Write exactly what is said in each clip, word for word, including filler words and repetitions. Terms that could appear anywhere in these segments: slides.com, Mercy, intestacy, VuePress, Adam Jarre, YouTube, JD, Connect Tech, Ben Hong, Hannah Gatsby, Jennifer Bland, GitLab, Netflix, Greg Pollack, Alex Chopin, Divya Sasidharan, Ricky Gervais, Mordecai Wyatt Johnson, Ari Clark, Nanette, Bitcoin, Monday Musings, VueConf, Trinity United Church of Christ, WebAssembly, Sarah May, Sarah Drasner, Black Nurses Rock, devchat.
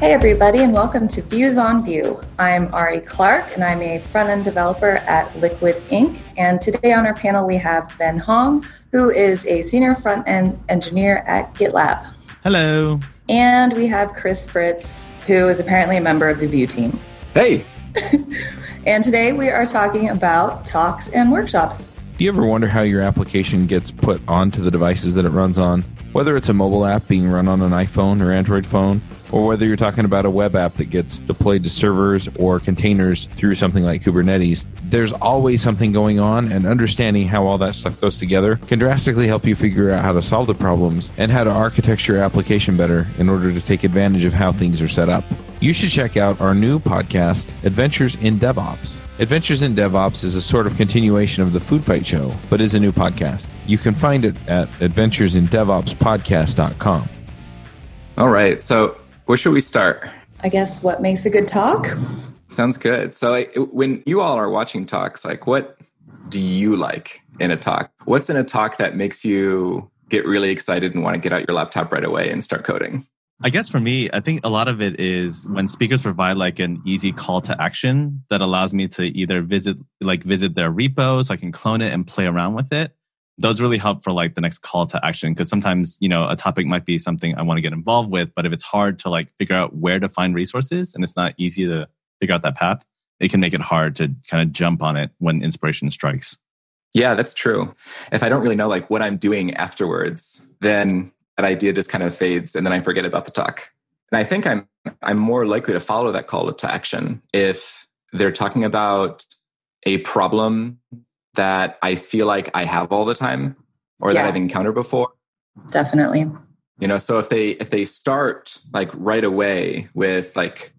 Hey everybody, and welcome to Views on Vue. I'm Ari Clark, and I'm a front-end developer at Liquid Incorporated. And today on our panel, we have Ben Hong, who is a senior front-end engineer at GitLab. Hello. And we have Chris Fritz, who is apparently a member of the Vue team. Hey. And today we are talking about talks and workshops. Do you ever wonder how your application gets put onto the devices that it runs on? Whether it's a mobile app being run on an iPhone or Android phone, or whether you're talking about a web app that gets deployed to servers or containers through something like Kubernetes, there's always something going on, and understanding how all that stuff goes together can drastically help you figure out how to solve the problems and how to architecture your application better in order to take advantage of how things are set up. You should check out our new podcast, Adventures in DevOps. Adventures in DevOps is a sort of continuation of the Food Fight Show, but is a new podcast. You can find it at adventures in devops podcast dot com. All right, so where should we start? I guess what makes a good talk? Sounds good. So like, when you all are watching talks, like, what do you like in a talk? What's in a talk that makes you get really excited and want to get out your laptop right away and start coding? I guess for me, I think a lot of it is when speakers provide like an easy call to action that allows me to either visit like visit their repo so I can clone it and play around with it. Those really help for like the next call to action, because sometimes, you know, a topic might be something I want to get involved with, but if it's hard to like figure out where to find resources and it's not easy to figure out that path, it can make it hard to kind of jump on it when inspiration strikes. Yeah, that's true. If I don't really know like what I'm doing afterwards, then that idea just kind of fades, and then I forget about the talk. And I think I'm I'm more likely to follow that call to action if they're talking about a problem that I feel like I have all the time, or yeah. that I've encountered before. Definitely. You know, so if they if they start like right away with like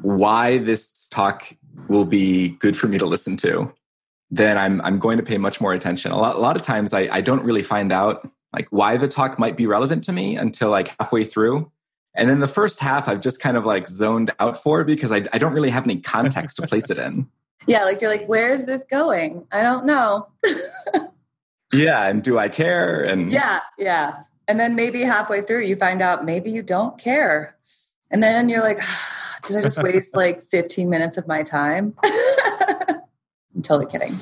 why this talk will be good for me to listen to, then I'm I'm going to pay much more attention. A lot a lot of times I I don't really find out like why the talk might be relevant to me until like halfway through. And then the first half I've just kind of like zoned out for because I, I don't really have any context to place it in. Yeah, like you're like, where is this going? I don't know. Yeah, and do I care? And Yeah, yeah. And then maybe halfway through you find out maybe you don't care. And then you're like, ah, did I just waste like fifteen minutes of my time? I'm totally kidding.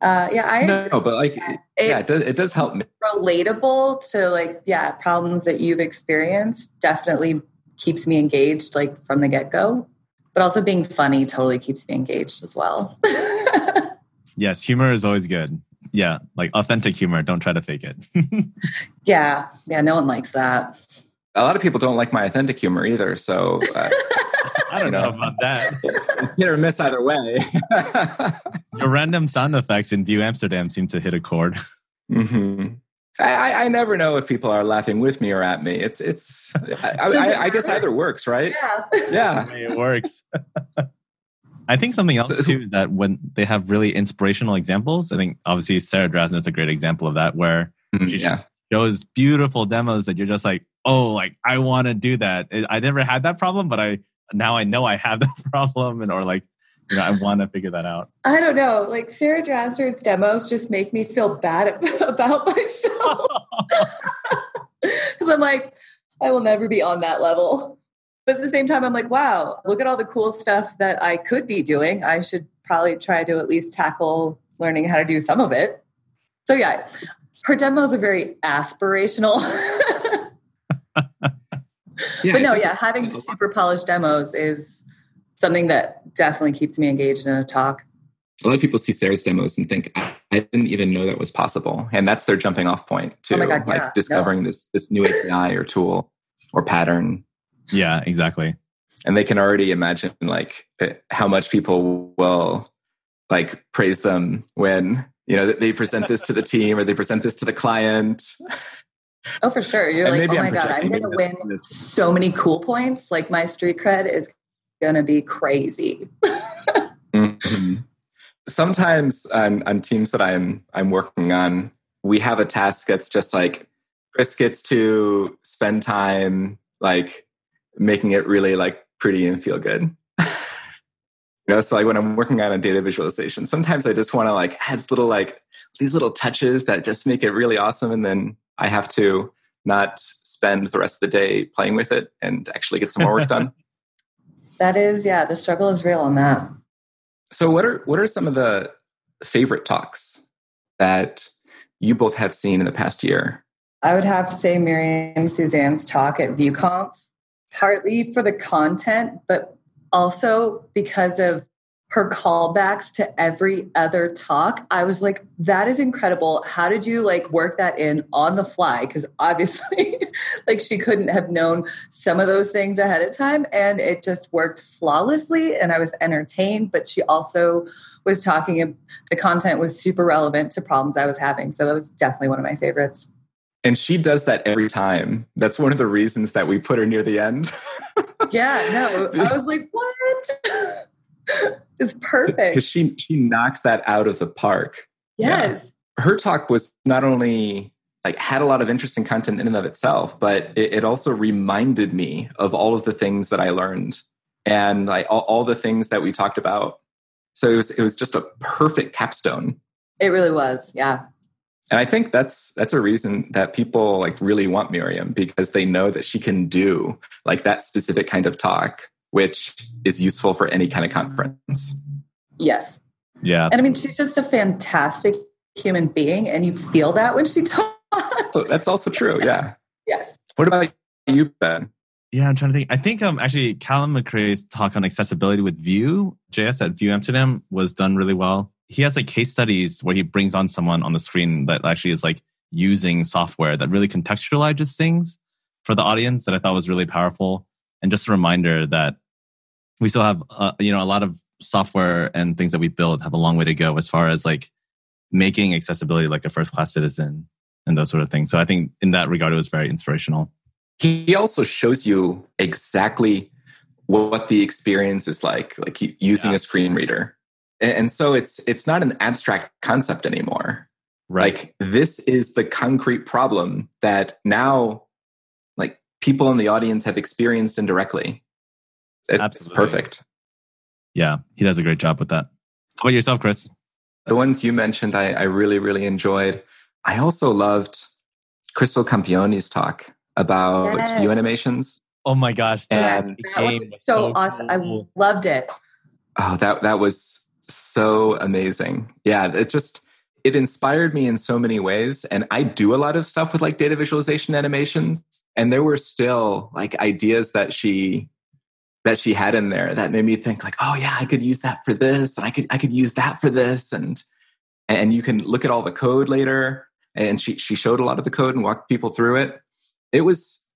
Uh, yeah, I no, but like, it, yeah, it does, it does help me. Relatable to like, yeah, problems that you've experienced definitely keeps me engaged, like from the get go. But also being funny totally keeps me engaged as well. Yes, humor is always good. Yeah, like authentic humor. Don't try to fake it. yeah, yeah, no one likes that. A lot of people don't like my authentic humor either. So uh, I don't you know. know about that. It's hit or miss either way. Your random sound effects in Vue Amsterdam seem to hit a chord. Mm-hmm. I, I never know if people are laughing with me or at me. It's it's. I, I, I guess either works, right? Yeah, yeah. It works. I think something else too, that when they have really inspirational examples, I think obviously Sarah Drasner is a great example of that, where mm, she yeah. just shows beautiful demos that you're just like, oh, like I want to do that. I never had that problem, but I now I know I have that problem, and or like. You know, I want to figure that out. I don't know. Like Sarah Drasner's demos just make me feel bad about myself. Because I'm like, I will never be on that level. But at the same time, I'm like, wow, look at all the cool stuff that I could be doing. I should probably try to at least tackle learning how to do some of it. So yeah, her demos are very aspirational. yeah, but no, yeah, having super polished demos is something that definitely keeps me engaged in a talk. A lot of people see Sarah's demos and think, I, I didn't even know that was possible. And that's their jumping off point to oh God, like yeah, discovering no. this this new A P I or tool or pattern. Yeah, exactly. And they can already imagine like how much people will like praise them when, you know, they present this to the team or they present this to the client. Oh, for sure. You're and like, oh I'm my God, I'm going to win this. So many cool points. Like my street cred is gonna be crazy. mm-hmm. Sometimes on, on teams that I'm I'm working on, we have a task that's just like Chris gets to spend time like making it really like pretty and feel good. you know, so like when I'm working on a data visualization, sometimes I just want to like add little like these little touches that just make it really awesome, and then I have to not spend the rest of the day playing with it and actually get some more work done. That is, yeah, the struggle is real on that. So what are what are some of the favorite talks that you both have seen in the past year? I would have to say Miriam Suzanne's talk at VueConf, partly for the content, but also because of her callbacks to every other talk. I was like, that is incredible. How did you like work that in on the fly? Because obviously like she couldn't have known some of those things ahead of time, and it just worked flawlessly, and I was entertained, but she also was talking, the content was super relevant to problems I was having. So that was definitely one of my favorites. And she does that every time. That's one of the reasons that we put her near the end. Yeah, no, I was like, what? It's perfect. Because she, she knocks that out of the park. Yes. Yeah. Her talk was not only like had a lot of interesting content in and of itself, but it, it also reminded me of all of the things that I learned and like all, all the things that we talked about. So it was it was just a perfect capstone. It really was, yeah. And I think that's that's a reason that people like really want Miriam, because they know that she can do like that specific kind of talk, which is useful for any kind of conference. Yes. Yeah. And I mean, she's just a fantastic human being, and you feel that when she talks. So that's also true. Yeah. Yes. What about you, Ben? Yeah, I'm trying to think. I think um, actually Callum McRae's talk on accessibility with Vue.js at Vue Amsterdam was done really well. He has like case studies where he brings on someone on the screen that actually is like using software that really contextualizes things for the audience, that I thought was really powerful. And just a reminder that we still have, uh, you know, a lot of software and things that we build have a long way to go as far as like making accessibility like a first-class citizen and those sort of things. So I think in that regard, it was very inspirational. He also shows you exactly what the experience is like, like using yeah. a screen reader. And so it's it's not an abstract concept anymore. Right. Like this is the concrete problem that now like people in the audience have experienced indirectly. It's Absolutely. perfect. Yeah, he does a great job with that. How about yourself, Chris? The ones you mentioned, I, I really, really enjoyed. I also loved Crystal Campione's talk about yes. Vue animations. Oh my gosh. That, and that one was so, so awesome. Cool. I loved it. Oh, that that was... so amazing. Yeah, it just, it inspired me in so many ways. And I do a lot of stuff with like data visualization animations. And there were still like ideas that she, that she had in there that made me think like, oh yeah, I could use that for this. And I could, I could use that for this. And, and you can look at all the code later. And she, she showed a lot of the code and walked people through it. It was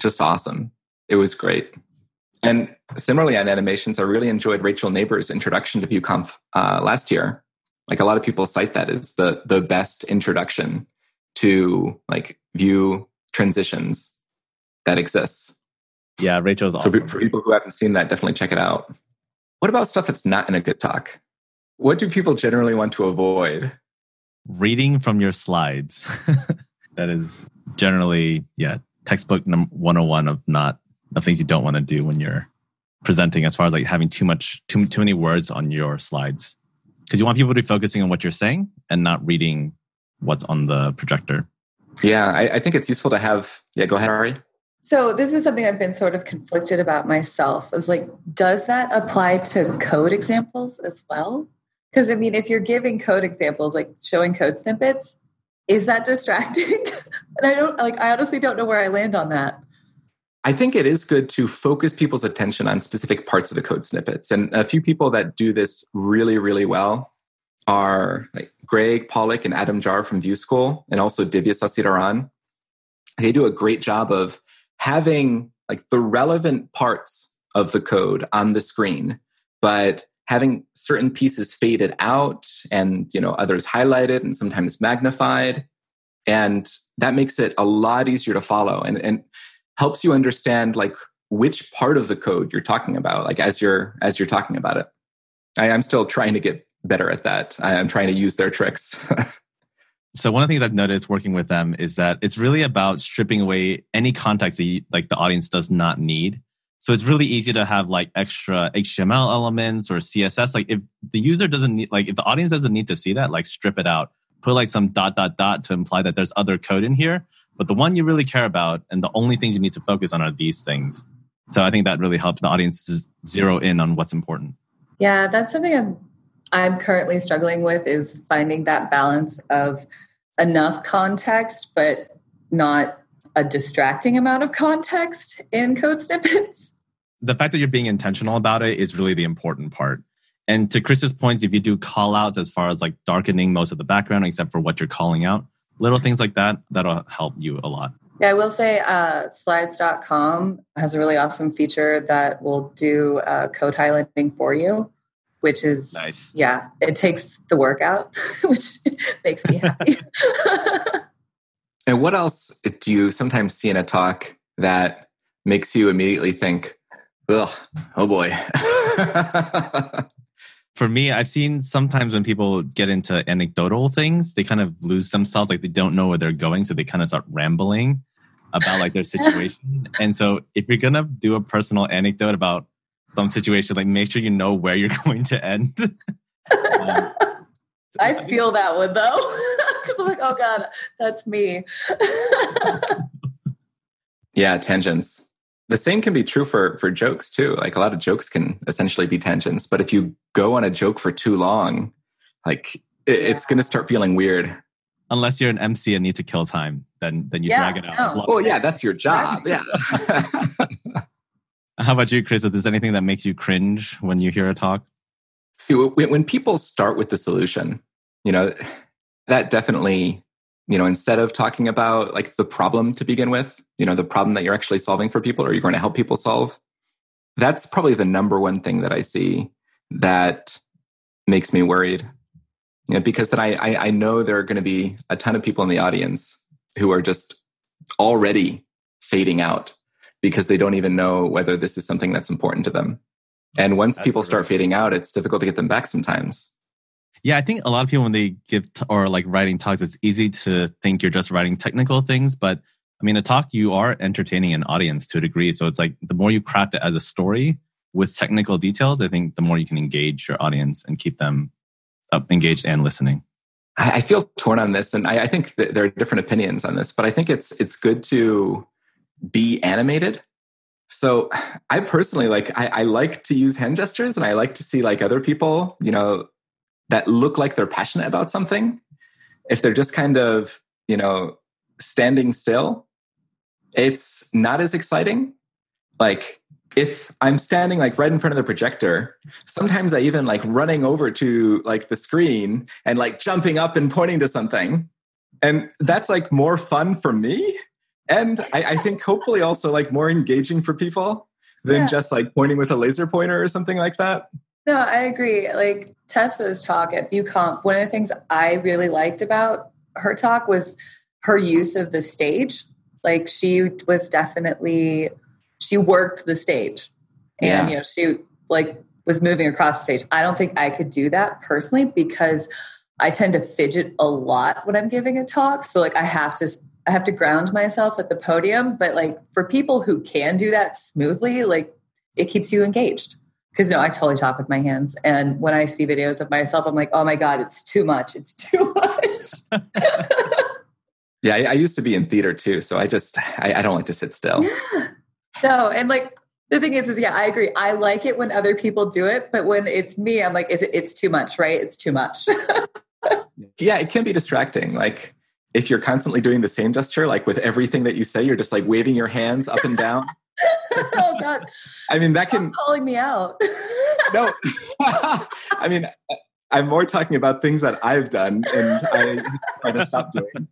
just awesome. It was great. And similarly on animations, I really enjoyed Rachel Neighbor's introduction to VueConf uh, last year. Like a lot of people cite that as the the best introduction to like Vue transitions that exists. Yeah, Rachel's awesome. So for people who haven't seen that, definitely check it out. What about stuff that's not in a good talk? What do people generally want to avoid? Reading from your slides. That is generally, yeah, textbook number one oh one of not of things you don't want to do when you're presenting, as far as like having too much, too too many words on your slides. Because you want people to be focusing on what you're saying and not reading what's on the projector. Yeah, I, I think it's useful to have... Yeah, go ahead, Ari. So this is something I've been sort of conflicted about myself. Is like, does that apply to code examples as well? Because I mean, if you're giving code examples, like showing code snippets, is that distracting? And I don't like, I honestly don't know where I land on that. I think it is good to focus people's attention on specific parts of the code snippets. And a few people that do this really, really well are like Greg Pollack and Adam Jarre from Vue School, and also Divya Sasidharan. They do a great job of having like the relevant parts of the code on the screen, but having certain pieces faded out and, you know, others highlighted and sometimes magnified. And that makes it a lot easier to follow. And, and helps you understand like which part of the code you're talking about, like as you're as you're talking about it. I, I'm still trying to get better at that. I, I'm trying to use their tricks. So one of the things I've noticed working with them is that it's really about stripping away any context that you, like the audience does not need. So it's really easy to have like extra H T M L elements or C S S. Like if the user doesn't need, like if the audience doesn't need to see that, like strip it out. Put like some dot dot dot to imply that there's other code in here. But the one you really care about and the only things you need to focus on are these things. So I think that really helps the audience to zero in on what's important. Yeah, that's something I'm, I'm currently struggling with, is finding that balance of enough context, but not a distracting amount of context in code snippets. The fact that you're being intentional about it is really the important part. And to Chris's point, if you do call outs as far as like darkening most of the background, except for what you're calling out, little things like that, that'll help you a lot. Yeah, I will say uh, slides dot com has a really awesome feature that will do uh, code highlighting for you, which is nice. Yeah, it takes the work out, which makes me happy. And what else do you sometimes see in a talk that makes you immediately think, ugh, oh boy? For me, I've seen sometimes when people get into anecdotal things, they kind of lose themselves. Like they don't know where they're going. So they kind of start rambling about like their situation. And so if you're going to do a personal anecdote about some situation, like make sure you know where you're going to end. um, I feel that one though. Because I'm like, oh God, that's me. Yeah, tangents. The same can be true for, for jokes too. Like a lot of jokes can essentially be tangents, but if you go on a joke for too long, like it, yeah. it's going to start feeling weird. Unless you're an M C and need to kill time, then then you yeah, drag it out. No. Oh yeah, that's your job. Yeah. How about you, Chris? Is there anything that makes you cringe when you hear a talk? See, when people start with the solution, you know, that definitely, you know, instead of talking about like the problem to begin with, you know, the problem that you're actually solving for people or you're going to help people solve, that's probably the number one thing that I see that makes me worried. You know, because then I, I, I know there are going to be a ton of people in the audience who are just already fading out because they don't even know whether this is something that's important to them. And once that's people start correct. fading out, it's difficult to get them back sometimes. Yeah, I think a lot of people when they give t- or like writing talks, it's easy to think you're just writing technical things. But I mean, a talk, you are entertaining an audience to a degree. So it's like the more you craft it as a story with technical details, I think the more you can engage your audience and keep them up engaged and listening. I, I feel torn on this. And I, I think that there are different opinions on this, but I think it's it's good to be animated. So I personally, like, I, I like to use hand gestures and I like to see like other people, you know, that look like they're passionate about something. If they're just kind of, you know, standing still, it's not as exciting. Like if I'm standing like right in front of the projector, sometimes I even like running over to like the screen and like jumping up and pointing to something. And that's like more fun for me. And I, I think hopefully also like more engaging for people than yeah. just like pointing with a laser pointer or something like that. No, I agree. Like Tessa's talk at VueConf, one of the things I really liked about her talk was her use of the stage. Like she was definitely, she worked the stage yeah. and you know, she like was moving across the stage. I don't think I could do that personally because I tend to fidget a lot when I'm giving a talk. So like I have to, I have to ground myself at the podium, but like for people who can do that smoothly, like it keeps you engaged. Because no, I totally talk with my hands. And when I see videos of myself, I'm like, oh my God, it's too much. It's too much. Yeah, I, I used to be in theater too. So I just, I, I don't like to sit still. Yeah. No, and like, the thing is, is, yeah, I agree. I like it when other people do it. But when it's me, I'm like, is it? It's too much, right? It's too much. Yeah, it can be distracting. Like if you're constantly doing the same gesture, like with everything that you say, you're just like waving your hands up and down. Oh God! I mean, that Stop can calling me out. No, I mean, I'm more talking about things that I've done and I try to stop doing.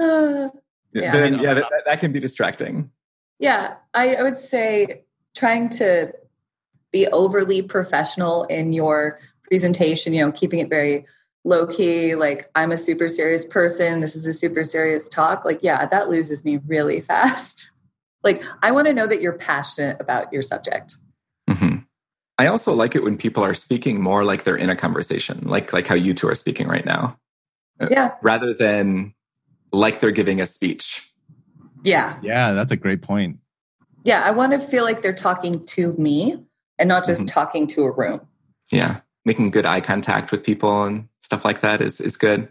Uh, yeah, then, yeah that, that can be distracting. Yeah, I, I would say trying to be overly professional in your presentation. You know, keeping it very low key. Like I'm a super serious person. This is a super serious talk. Like, yeah, that loses me really fast. Like, I want to know that you're passionate about your subject. Mm-hmm. I also like it when people are speaking more like they're in a conversation, like like how you two are speaking right now. Yeah. Rather than like they're giving a speech. Yeah. Yeah, that's a great point. Yeah, I want to feel like they're talking to me and not just mm-hmm. talking to a room. Yeah, making good eye contact with people and stuff like that is, is good.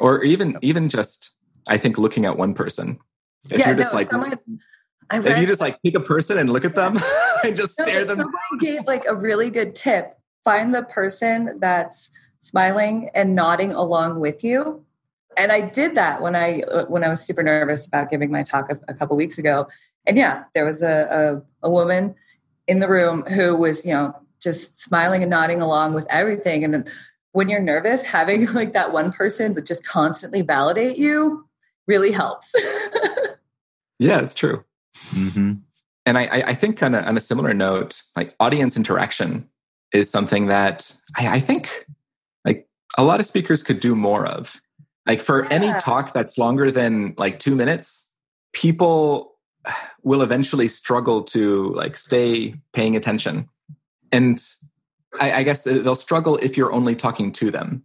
Or even even just... I think, looking at one person. If yeah, you're just no, like, someone, I read, if you just like pick a person and look at them and just no, stare them. Someone gave like a really good tip. Find the person that's smiling and nodding along with you. And I did that when I when I was super nervous about giving my talk a, a couple weeks ago. And yeah, there was a, a a woman in the room who was, you know, just smiling and nodding along with everything. And then when you're nervous, having like that one person that just constantly validate you really helps. Yeah, it's true. Mm-hmm. And I, I think kind of on a similar note, like audience interaction is something that I, I think like a lot of speakers could do more of. Like for yeah. any talk that's longer than like two minutes, people will eventually struggle to like stay paying attention. And I, I guess they'll struggle if you're only talking to them.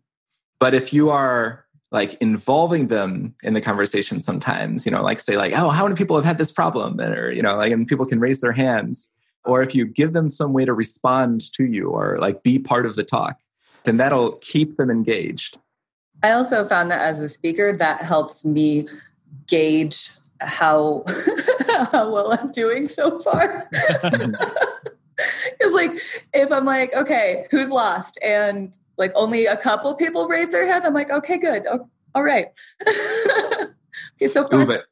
But if you are like involving them in the conversation sometimes, you know, like say like, oh, how many people have had this problem? Or, you know, like, and people can raise their hands. Or if you give them some way to respond to you or like be part of the talk, then that'll keep them engaged. I also found that as a speaker, that helps me gauge how, how well I'm doing so far. Because like, if I'm like, okay, who's lost? And like only a couple people raise their hand, I'm like, okay, good. Oh, all right. Okay, so far. Ooh, but,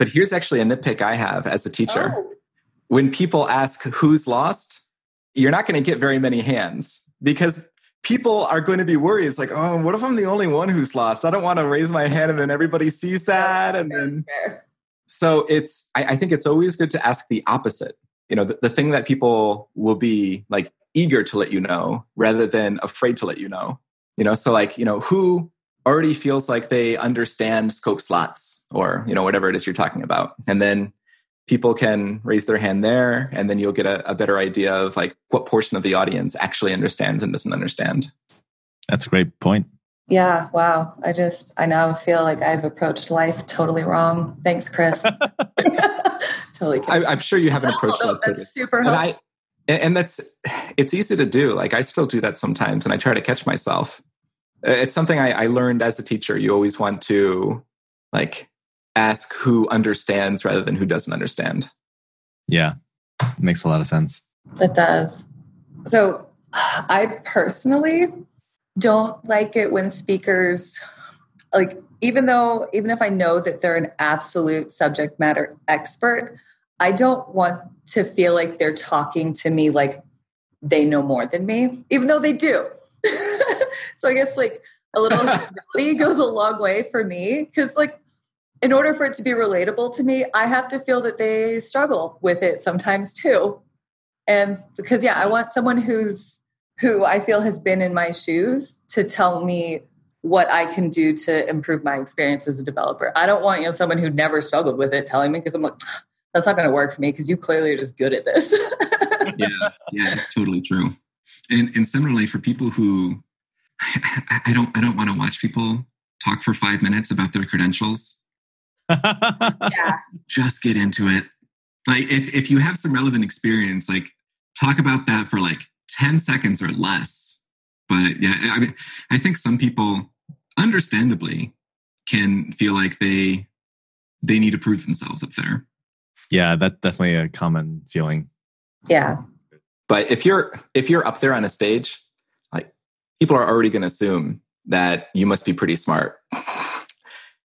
but here's actually a nitpick I have as a teacher. Oh. When people ask who's lost, you're not going to get very many hands because people are going to be worried. It's like, oh, what if I'm the only one who's lost? I don't want to raise my hand and then everybody sees that. And then, so it's, I, I think it's always good to ask the opposite. You know, the, the thing that people will be like eager to let you know rather than afraid to let you know, you know? So like, you know, who already feels like they understand scope slots or, you know, whatever it is you're talking about. And then people can raise their hand there, and then you'll get a, a better idea of like what portion of the audience actually understands and doesn't understand. That's a great point. Yeah. Wow. I just, I now feel like I've approached life totally wrong. Thanks, Chris. Totally kidding. I, I'm sure you haven't approached oh, life. That's super and helpful. I, and that's, it's easy to do. Like I still do that sometimes and I try to catch myself. It's something I, I learned as a teacher. You always want to like ask who understands rather than who doesn't understand. Yeah. Makes a lot of sense. It does. So I personally don't like it when speakers, like, even though, even if I know that they're an absolute subject matter expert, I don't want to feel like they're talking to me like they know more than me, even though they do. So I guess like a little humility goes a long way for me because like, in order for it to be relatable to me, I have to feel that they struggle with it sometimes too. And because, yeah, I want someone who's who I feel has been in my shoes to tell me what I can do to improve my experience as a developer. I don't want, you know, someone who never struggled with it telling me, because I'm like, that's not going to work for me because you clearly are just good at this. yeah, yeah, that's totally true. And and similarly for people who, I, I don't I don't want to watch people talk for five minutes about their credentials. Yeah. Just get into it. Like if, if you have some relevant experience, like talk about that for like ten seconds or less. But yeah, I mean, I think some people understandably can feel like they, they need to prove themselves up there. Yeah. That's definitely a common feeling. Yeah. But if you're, if you're up there on a stage, like people are already going to assume that you must be pretty smart.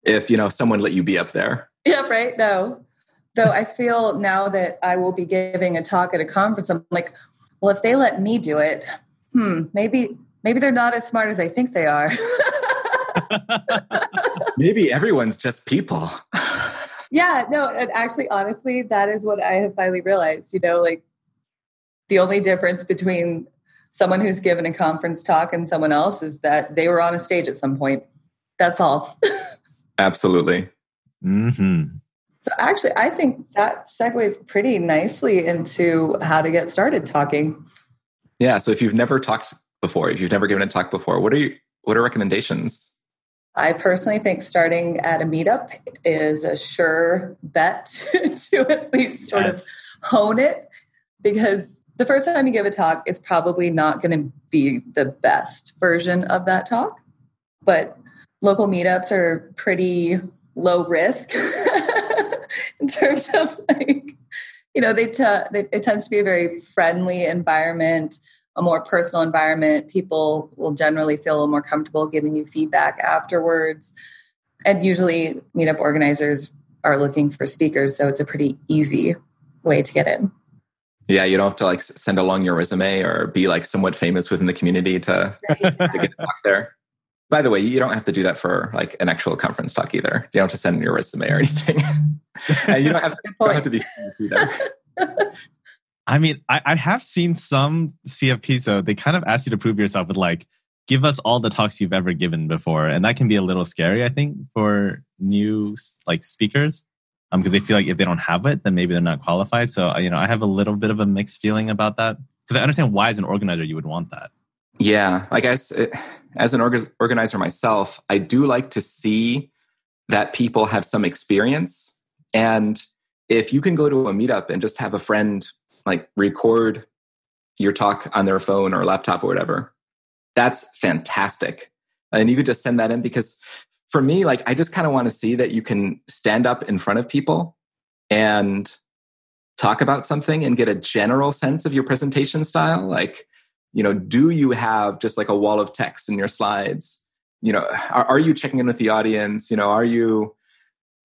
If, you know, someone let you be up there. Yeah, right. No. Though I feel now that I will be giving a talk at a conference, I'm like, well, if they let me do it, hmm, maybe maybe they're not as smart as I think they are. Maybe everyone's just people. Yeah, no, and actually, honestly, that is what I have finally realized. You know, like the only difference between someone who's given a conference talk and someone else is that they were on a stage at some point. That's all. Absolutely. Mm-hmm. So actually, I think that segues pretty nicely into how to get started talking. Yeah. So if you've never talked before, if you've never given a talk before, what are you, what are recommendations? I personally think starting at a meetup is a sure bet to at least sort yes. of hone it, because the first time you give a talk, it's probably not going to be the best version of that talk, but local meetups are pretty low risk in terms of like, you know, they, t- they it tends to be a very friendly environment, a more personal environment. People will generally feel more comfortable giving you feedback afterwards. And usually meetup organizers are looking for speakers, so it's a pretty easy way to get in. Yeah, you don't have to like send along your resume or be like somewhat famous within the community to, right. to get a talk there. By the way, you don't have to do that for like an actual conference talk either. You don't have to send in your resume or anything. And you don't have to, you don't have to be famous either. I mean, I, I have seen some C F Ps, though, they kind of ask you to prove yourself with like, give us all the talks you've ever given before. And that can be a little scary, I think, for new like speakers. Um, because they feel like if they don't have it, then maybe they're not qualified. So, you know, I have a little bit of a mixed feeling about that because I understand why, as an organizer, you would want that. Yeah, like as as an org- organizer myself, I do like to see that people have some experience. And if you can go to a meetup and just have a friend like record your talk on their phone or laptop or whatever, that's fantastic. And you could just send that in because. For me, like I just kind of want to see that you can stand up in front of people and talk about something and get a general sense of your presentation style. Like, you know, do you have just like a wall of text in your slides? You know, are, are you checking in with the audience? You know, are you,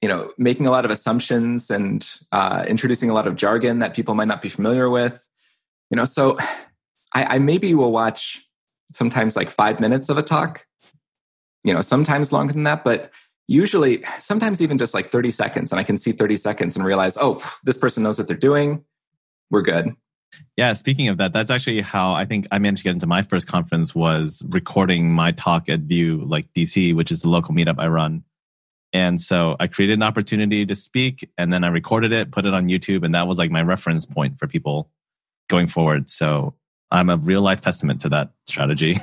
you know, making a lot of assumptions and uh, introducing a lot of jargon that people might not be familiar with? You know, so I, I maybe will watch sometimes like five minutes of a talk. You know, sometimes longer than that, but usually sometimes even just like thirty seconds. And I can see thirty seconds and realize, oh, this person knows what they're doing. We're good. Yeah. Speaking of that, that's actually how I think I managed to get into my first conference was recording my talk at Vue, like D C, which is the local meetup I run. And so I created an opportunity to speak and then I recorded it, put it on YouTube. And that was like my reference point for people going forward. So I'm a real life testament to that strategy.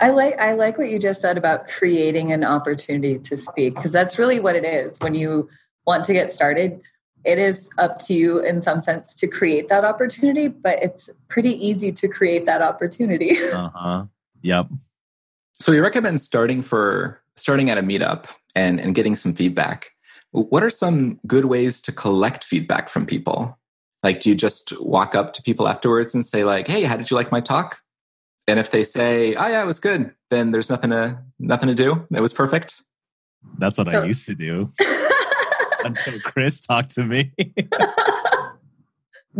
I like I like what you just said about creating an opportunity to speak, because that's really what it is. When you want to get started, it is up to you in some sense to create that opportunity, but it's pretty easy to create that opportunity. Uh-huh. Yep. So we recommend starting for starting at a meetup and, and getting some feedback. What are some good ways to collect feedback from people? Like, do you just walk up to people afterwards and say like, hey, how did you like my talk? And if they say, oh, yeah, it was good, then there's nothing to nothing to do. It was perfect. That's what so, I used to do until Chris talked to me. The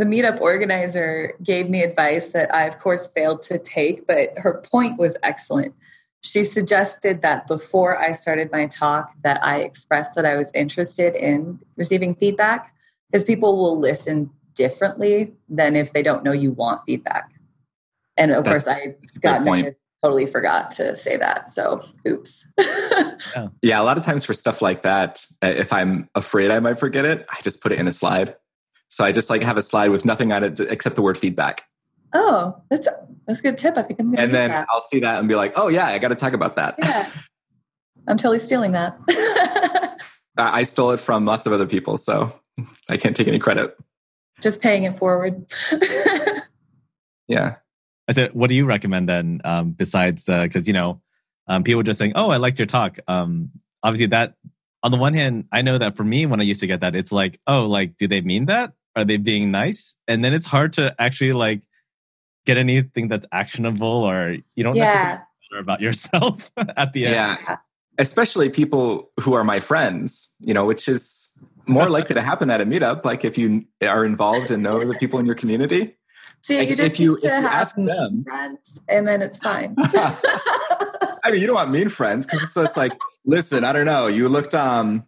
meetup organizer gave me advice that I, of course, failed to take, but her point was excellent. She suggested that before I started my talk that I expressed that I was interested in receiving feedback because people will listen differently than if they don't know you want feedback. And of that's, course, I got totally forgot to say that. So, oops. yeah. yeah, a lot of times for stuff like that, if I'm afraid I might forget it, I just put it in a slide. So I just like have a slide with nothing on it except the word feedback. Oh, that's that's a good tip. I think I'm going to And then that. I'll see that and be like, oh yeah, I got to talk about that. Yeah, I'm totally stealing that. I stole it from lots of other people, so I can't take any credit. Just paying it forward. yeah. I said, what do you recommend then um, besides, because, uh, you know, um, people just saying, oh, I liked your talk. Um, obviously that, on the one hand, I know that for me, when I used to get that, it's like, oh, like, do they mean that? Are they being nice? And then it's hard to actually like get anything that's actionable or you don't yeah. necessarily care about yourself at the end. Yeah, especially people who are my friends, you know, which is more likely to happen at a meetup. Like if you are involved and know the people in your community. See, like you just need you, to you have mean friends, and then it's fine. I mean, you don't want mean friends because it's just like, listen, I don't know, you looked, um,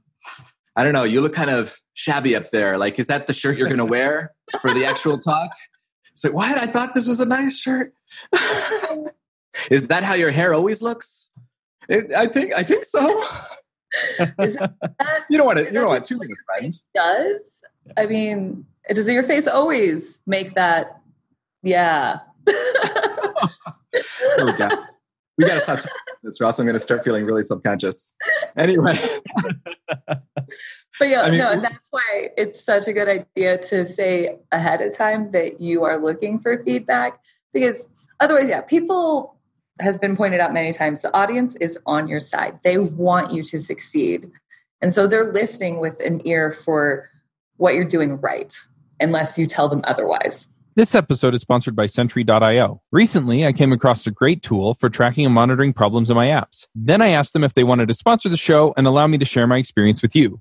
I don't know, you look kind of shabby up there. Like, is that the shirt you're going to wear for the actual talk? It's like, what? I thought this was a nice shirt. Is that how your hair always looks? It, I think, I think so. Is that, you don't want to, you don't want to mean friends. Does I mean, does your face always make that? Yeah. There we go. We got to stop talking about this, or else I'm going to start feeling really subconscious. Anyway. But yeah, I mean, no, and that's why it's such a good idea to say ahead of time that you are looking for feedback because otherwise, yeah, people has been pointed out many times. The audience is on your side. They want you to succeed. And so they're listening with an ear for what you're doing right, unless you tell them otherwise. This episode is sponsored by Sentry dot io. Recently, I came across a great tool for tracking and monitoring problems in my apps. Then I asked them if they wanted to sponsor the show and allow me to share my experience with you.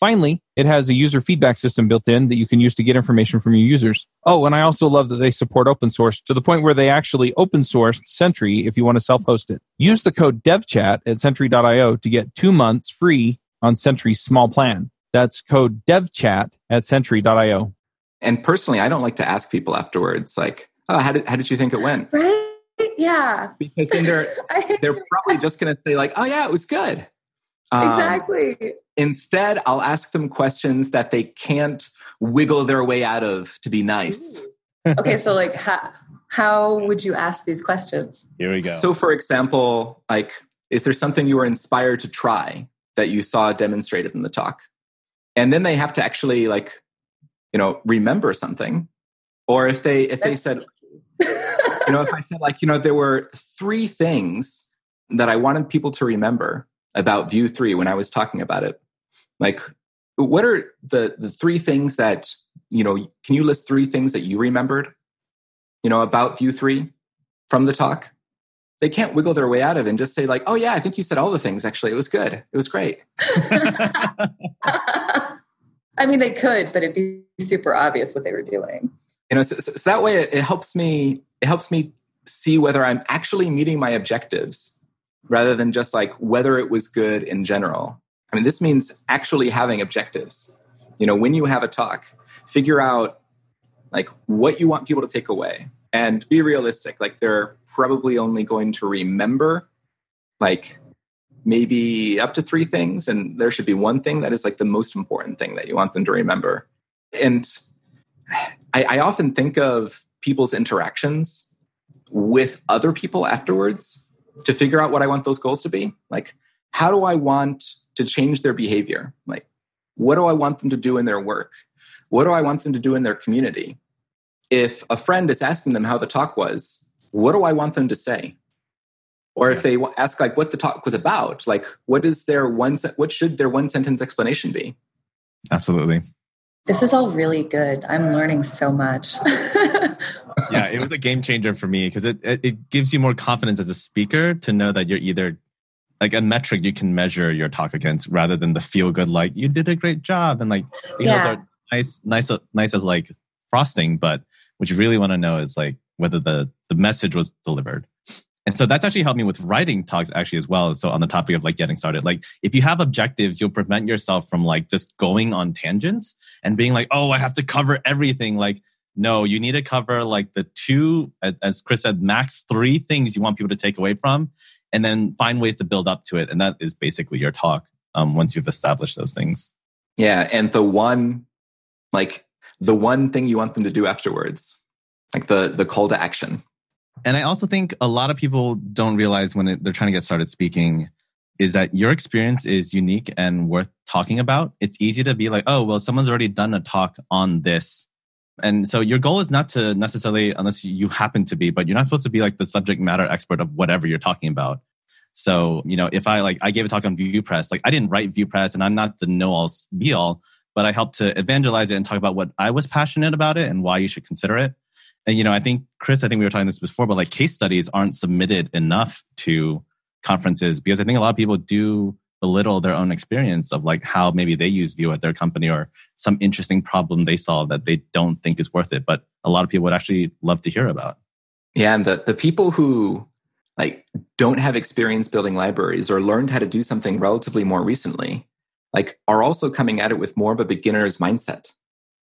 Finally, it has a user feedback system built in that you can use to get information from your users. Oh, and I also love that they support open source to the point where they actually open sourced Sentry if you want to self-host it. Use the code devchat at sentry dot io to get two months free on Sentry's small plan. That's code devchat at sentry dot io. And personally, I don't like to ask people afterwards, like, oh, how did, how did you think it went? Right. Yeah. Because then they're they're probably just going to say like, oh yeah, it was good. Um, exactly. Instead, I'll ask them questions that they can't wiggle their way out of to be nice. Okay, so like how, how would you ask these questions? Here we go. So for example, like, is there something you were inspired to try that you saw demonstrated in the talk? And then they have to actually like, you know, remember something. Or if they if That's, they said you know, if I said like, you know, there were three things that I wanted people to remember about Vue three when I was talking about it. Like, what are the, the three things that, you know, can you list three things that you remembered, you know, about Vue three from the talk? They can't wiggle their way out of it and just say like, oh yeah, I think you said all the things. Actually, it was good. It was great. I mean, they could, but it'd be super obvious what they were doing. You know, so, so, so that way it, it helps me... It helps me see whether I'm actually meeting my objectives rather than just like whether it was good in general. I mean, this means actually having objectives. You know, when you have a talk, figure out like what you want people to take away and be realistic. Like they're probably only going to remember like maybe up to three things. And there should be one thing that is like the most important thing that you want them to remember. And I, I often think of people's interactions with other people afterwards to figure out what I want those goals to be. Like, how do I want to change their behavior? Like, what do I want them to do in their work? What do I want them to do in their community? If a friend is asking them how the talk was, what do I want them to say? Or if they ask like what the talk was about, like what is their one, se- what should their one sentence explanation be? Absolutely. This is all really good. I'm learning so much. Yeah, it was a game changer for me because it, it, it gives you more confidence as a speaker to know that you're either like a metric you can measure your talk against rather than the feel good, like you did a great job. And like, you yeah. know, they're nice, nice, nice as like frosting, but what you really want to know is like whether the, the message was delivered. And so that's actually helped me with writing talks actually as well. So on the topic of like getting started, like if you have objectives, you'll prevent yourself from like just going on tangents and being like, oh, I have to cover everything. Like, no, you need to cover like the two, as Chris said, max three things you want people to take away from and then find ways to build up to it. And that is basically your talk um, once you've established those things. Yeah. And the one, like the one thing you want them to do afterwards, like the the call to action. And I also think a lot of people don't realize when it, they're trying to get started speaking is that your experience is unique and worth talking about. It's easy to be like, oh, well, someone's already done a talk on this. And so your goal is not to necessarily, unless you happen to be, but you're not supposed to be like the subject matter expert of whatever you're talking about. So, you know, if I like, I gave a talk on VuePress, like I didn't write VuePress and I'm not the know-all be-all, but I helped to evangelize it and talk about what I was passionate about it and why you should consider it. And, you know, I think, Chris, I think we were talking this before, but like case studies aren't submitted enough to conferences because I think a lot of people do belittle their own experience of like how maybe they use Vue at their company or some interesting problem they solve that they don't think is worth it. But a lot of people would actually love to hear about. Yeah. And the, the people who like don't have experience building libraries or learned how to do something relatively more recently, like are also coming at it with more of a beginner's mindset.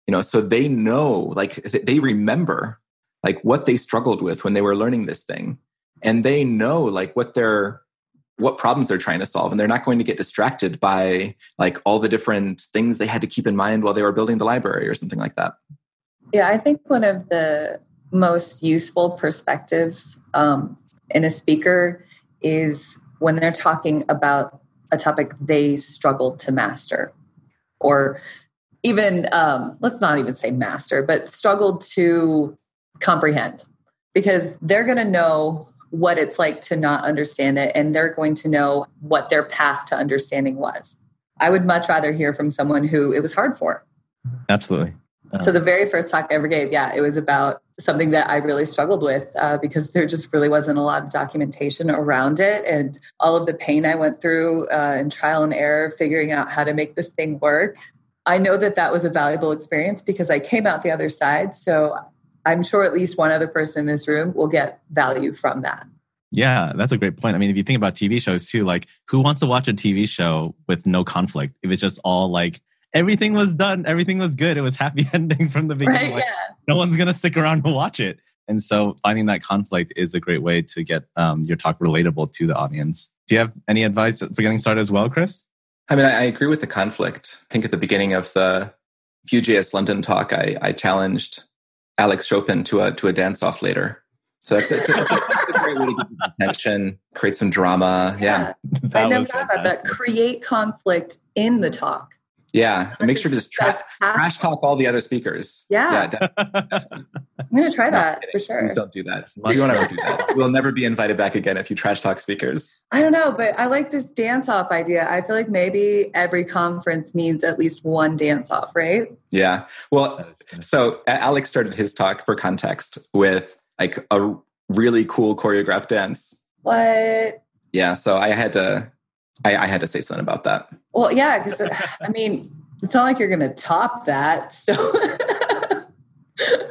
You know, so they know, like they remember like what they struggled with when they were learning this thing. And they know like what they're, what problems they're trying to solve. And they're not going to get distracted by like all the different things they had to keep in mind while they were building the library or something like that. Yeah, I think one of the most useful perspectives um, in a speaker is when they're talking about a topic they struggle to master, or even, um, let's not even say master, but struggle to comprehend, because they're going to know what it's like to not understand it, and they're going to know what their path to understanding was. I would much rather hear from someone who it was hard for. Absolutely. Um, so the very first talk I ever gave, yeah, it was about something that I really struggled with uh, because there just really wasn't a lot of documentation around it. And all of the pain I went through uh, in trial and error, figuring out how to make this thing work. I know that that was a valuable experience because I came out the other side. So I'm sure at least one other person in this room will get value from that. Yeah, that's a great point. I mean, if you think about T V shows too, like who wants to watch a T V show with no conflict? If it's just all like, everything was done, everything was good, it was happy ending from the beginning. Right, like, yeah. No one's going to stick around to watch it. And so finding that conflict is a great way to get um, your talk relatable to the audience. Do you have any advice for getting started as well, Chris? I mean, I agree with the conflict. I think at the beginning of the Vue.js London talk, I, I challenged Alex Chopin to a to a dance off later. So that's it's a, it's a, it's a great way to get attention, create some drama. Yeah, yeah. I never thought about that. Create conflict in the talk. Yeah, and make sure to just tra- trash talk all the other speakers. Yeah, yeah definitely, definitely. I'm going to try that for sure. Please don't do that. You want to do that. We'll never be invited back again if you trash talk speakers. I don't know, but I like this dance-off idea. I feel like maybe every conference needs at least one dance-off, right? Yeah. Well, so Alex started his talk, for context, with like a really cool choreographed dance. What? Yeah, so I had to... I, I had to say something about that. Well, yeah, because I mean, it's not like you're going to top that. So,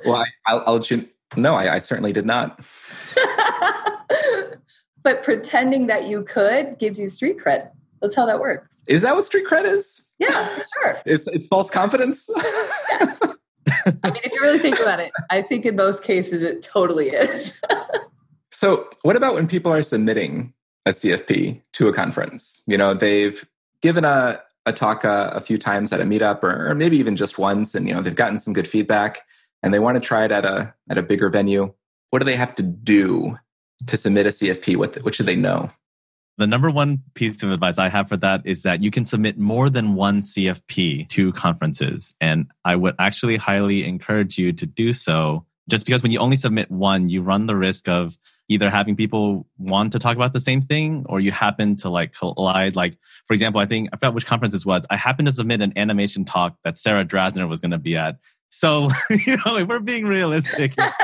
well, I, I'll, I'll let you. No, I, I certainly did not. But pretending that you could gives you street cred. That's how that works. Is that what street cred is? Yeah, for sure. it's it's false confidence. Yes. I mean, if you really think about it, I think in most cases it totally is. So, what about when people are submitting a C F P to a conference? You know, they've given a, a talk a, a few times at a meetup, or, or maybe even just once, and you know, they've gotten some good feedback, and they want to try it at a at a bigger venue. What do they have to do to submit a C F P? What what should they know? The number one piece of advice I have for that is that you can submit more than one C F P to conferences, and I would actually highly encourage you to do so. Just because when you only submit one, you run the risk of either having people want to talk about the same thing, or you happen to like collide. Like, for example, I think, I forgot which conference this was, I happened to submit an animation talk that Sarah Drasner was going to be at. So, you know, if we're being realistic, Sarah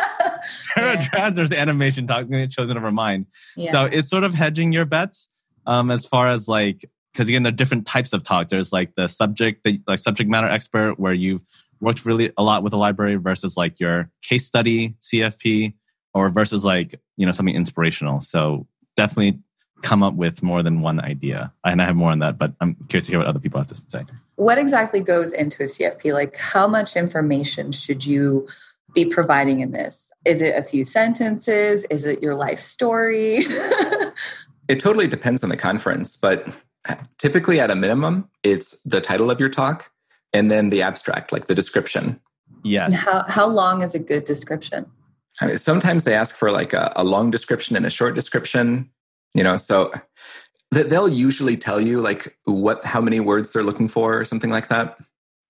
yeah. Drasner's animation talk is going to get chosen over mine. Yeah. So it's sort of hedging your bets um, as far as like, because again, there are different types of talk. There's like the subject, the like subject matter expert, where you've worked really a lot with a library, versus like your case study C F P, or versus like, you know, something inspirational. So definitely come up with more than one idea. And I have more on that, but I'm curious to hear what other people have to say. What exactly goes into a C F P? Like, how much information should you be providing in this? Is it a few sentences? Is it your life story? It totally depends on the conference, but typically at a minimum, it's the title of your talk and then the abstract, like the description. Yes. And how, how long is a good description? I mean, sometimes they ask for like a, a long description and a short description, you know, so th- they'll usually tell you like what, how many words they're looking for or something like that.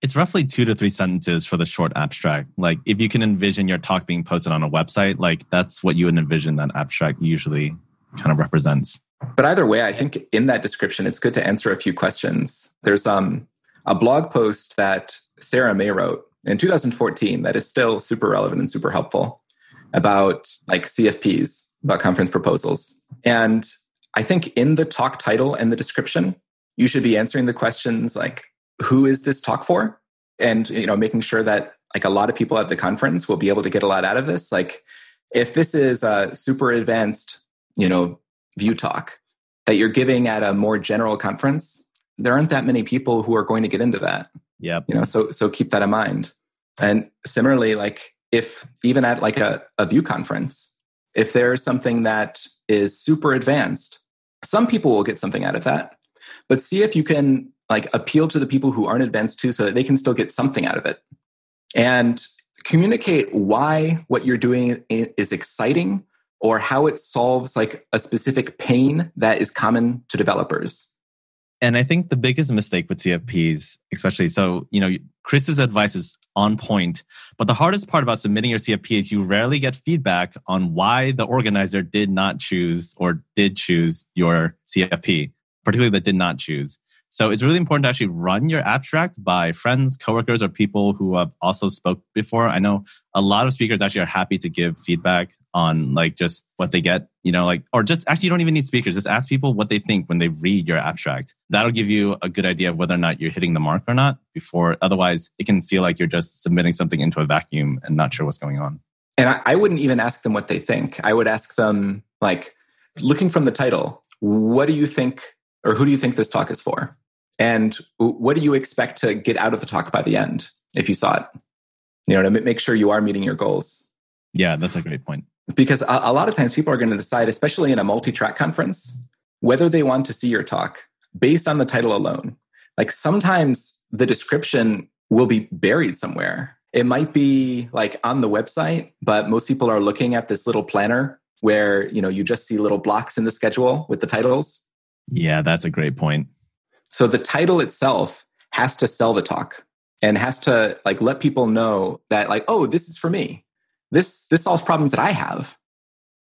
It's roughly two to three sentences for the short abstract. Like if you can envision your talk being posted on a website, like that's what you would envision that abstract usually kind of represents. But either way, I think in that description, it's good to answer a few questions. There's um, a blog post that Sarah May wrote in two thousand fourteen that is still super relevant and super helpful, about like C F Ps, about conference proposals. And I think in the talk title and the description, you should be answering the questions like, who is this talk for? And, you know, making sure that like a lot of people at the conference will be able to get a lot out of this. Like if this is a super advanced, you know, Vue talk that you're giving at a more general conference, there aren't that many people who are going to get into that. Yeah. You know, so, so keep that in mind. And similarly, like, if even at like a, a Vue conference, if there's something that is super advanced, some people will get something out of that. But see if you can like appeal to the people who aren't advanced too, so that they can still get something out of it. And communicate why what you're doing is exciting or how it solves like a specific pain that is common to developers. And I think the biggest mistake with C F Ps, especially, so, you know, Chris's advice is on point, but the hardest part about submitting your C F P is you rarely get feedback on why the organizer did not choose or did choose your C F P, particularly that did not choose. So it's really important to actually run your abstract by friends, coworkers, or people who have also spoke before. I know a lot of speakers actually are happy to give feedback on like just what they get, you know, like, or just actually you don't even need speakers. Just ask people what they think when they read your abstract. That'll give you a good idea of whether or not you're hitting the mark or not before. Otherwise, it can feel like you're just submitting something into a vacuum and not sure what's going on. And I, I wouldn't even ask them what they think. I would ask them, like, looking from the title, what do you think or who do you think this talk is for? And what do you expect to get out of the talk by the end if you saw it? You know, to make sure you are meeting your goals. Yeah, that's a great point. Because a, a lot of times people are going to decide, especially in a multi-track conference, whether they want to see your talk based on the title alone. Like sometimes the description will be buried somewhere. It might be like on the website, but most people are looking at this little planner where, you know, you just see little blocks in the schedule with the titles. Yeah, that's a great point. So the title itself has to sell the talk and has to like let people know that like, oh, this is for me. This this solves problems that I have.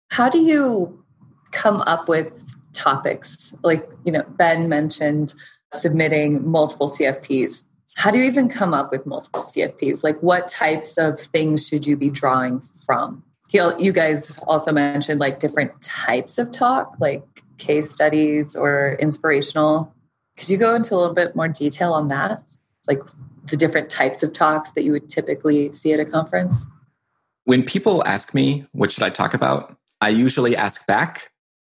How do you come up with topics? Like, you know, Ben mentioned submitting multiple C F Ps. How do you even come up with multiple C F Ps? Like what types of things should you be drawing from? You guys also mentioned like different types of talk, like case studies or inspirational. Could you go into a little bit more detail on that? Like the different types of talks that you would typically see at a conference? When people ask me, what should I talk about? I usually ask back,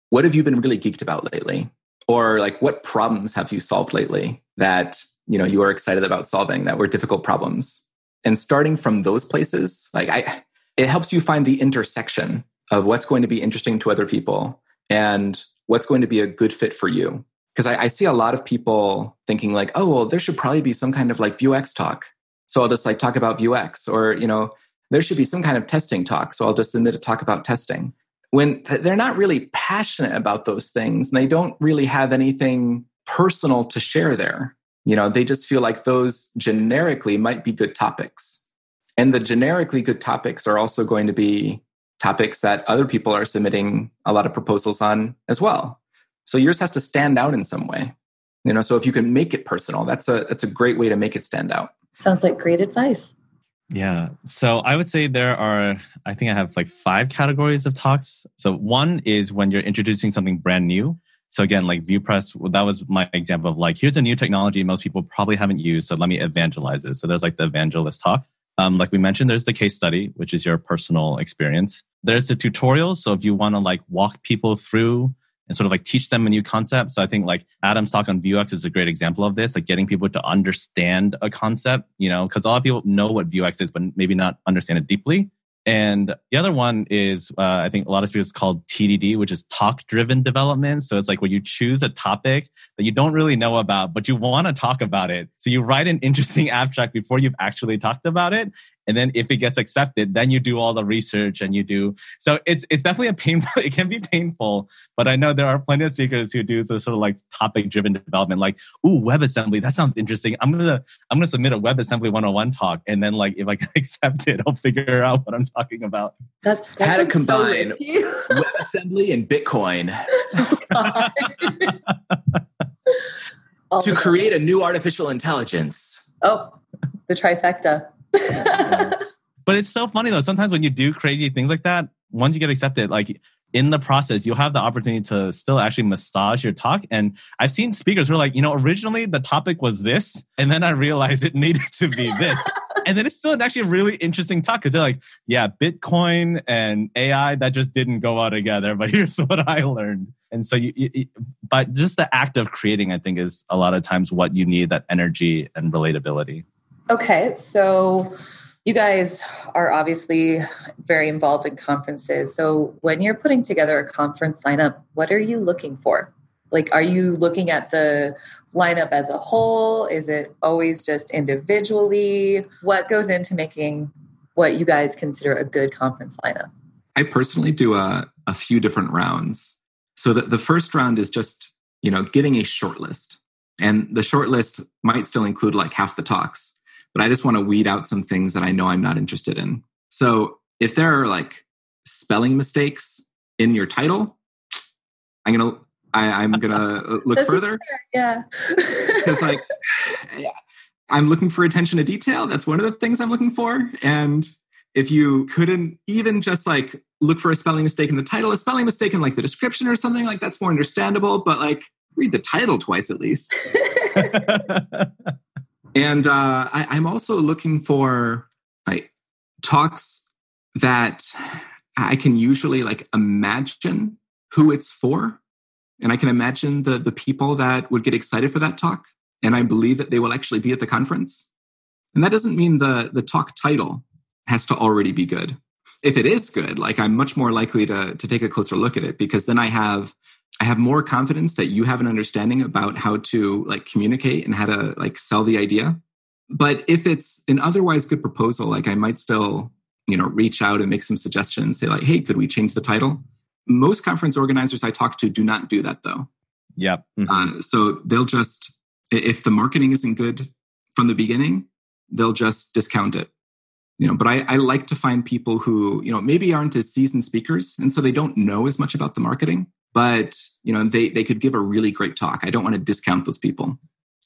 what have you been really geeked about lately? Or like, what problems have you solved lately that, you know, you are excited about solving that were difficult problems? And starting from those places, like I, it helps you find the intersection of what's going to be interesting to other people and what's going to be a good fit for you. Because I, I see a lot of people thinking like, oh, well, there should probably be some kind of like Vuex talk. So I'll just like talk about Vuex, or, you know, there should be some kind of testing talk. So I'll just submit a talk about testing. When they're not really passionate about those things and they don't really have anything personal to share there. You know, they just feel like those generically might be good topics. And the generically good topics are also going to be topics that other people are submitting a lot of proposals on as well. So yours has to stand out in some way. You know, so if you can make it personal, that's a that's a great way to make it stand out. Sounds like great advice. Yeah. So I would say there are, I think I have like five categories of talks. So one is when you're introducing something brand new. So again, like VuePress, well, that was my example of like, here's a new technology most people probably haven't used. So let me evangelize it. So there's like the evangelist talk. Um, like we mentioned, there's the case study, which is your personal experience. There's the tutorial. So if you want to like walk people through and sort of like teach them a new concept. So I think like Adam's talk on Vuex is a great example of this, like getting people to understand a concept, you know, because a lot of people know what Vuex is, but maybe not understand it deeply. And the other one is, uh, I think a lot of speakers called T D D, which is talk-driven development. So it's like when you choose a topic that you don't really know about, but you want to talk about it. So you write an interesting abstract before you've actually talked about it. And then if it gets accepted, then you do all the research and you do. So it's it's definitely a painful, it can be painful, but I know there are plenty of speakers who do so sort of like topic-driven development, like, ooh, WebAssembly, that sounds interesting. I'm gonna I'm gonna submit a WebAssembly one oh one talk. And then like if I can accept it, I'll figure out what I'm talking about. That's, that's how to combine so WebAssembly and Bitcoin. Oh, to create a new artificial intelligence. Oh, the trifecta. But it's so funny though. Sometimes when you do crazy things like that, once you get accepted, like in the process, you'll have the opportunity to still actually massage your talk. And I've seen speakers who are like, you know, originally the topic was this, and then I realized it needed to be this. And then it's still actually a really interesting talk because they're like, yeah, Bitcoin and A I, that just didn't go well together, but here's what I learned. And so, you, you, but just the act of creating, I think, is a lot of times what you need, that energy and relatability. Okay, so you guys are obviously very involved in conferences. So when you're putting together a conference lineup, what are you looking for? Like, are you looking at the lineup as a whole? Is it always just individually? What goes into making what you guys consider a good conference lineup? I personally do a, a few different rounds. So the, the first round is just, you know, getting a short list. And the short list might still include like half the talks, but I just want to weed out some things that I know I'm not interested in. So if there are like spelling mistakes in your title, I'm going to, I'm going to look further. Fair, yeah. Because like, I'm looking for attention to detail. That's one of the things I'm looking for. And if you couldn't even just like look for a spelling mistake in the title, a spelling mistake in like the description or something, like that's more understandable, but like read the title twice at least. And uh, I, I'm also looking for like talks that I can usually like imagine who it's for. And I can imagine the the people that would get excited for that talk. And I believe that they will actually be at the conference. And that doesn't mean the, the talk title has to already be good. If it is good, like I'm much more likely to, to take a closer look at it, because then I have I have more confidence that you have an understanding about how to like communicate and how to like sell the idea. But if it's an otherwise good proposal, like I might still, you know, reach out and make some suggestions, say like, hey, could we change the title? Most conference organizers I talk to do not do that though. Yeah. Mm-hmm. Uh, so they'll just, if the marketing isn't good from the beginning, they'll just discount it. You know, but I, I like to find people who, you know, maybe aren't as seasoned speakers, and so they don't know as much about the marketing, but, you know, they, they could give a really great talk. I don't want to discount those people.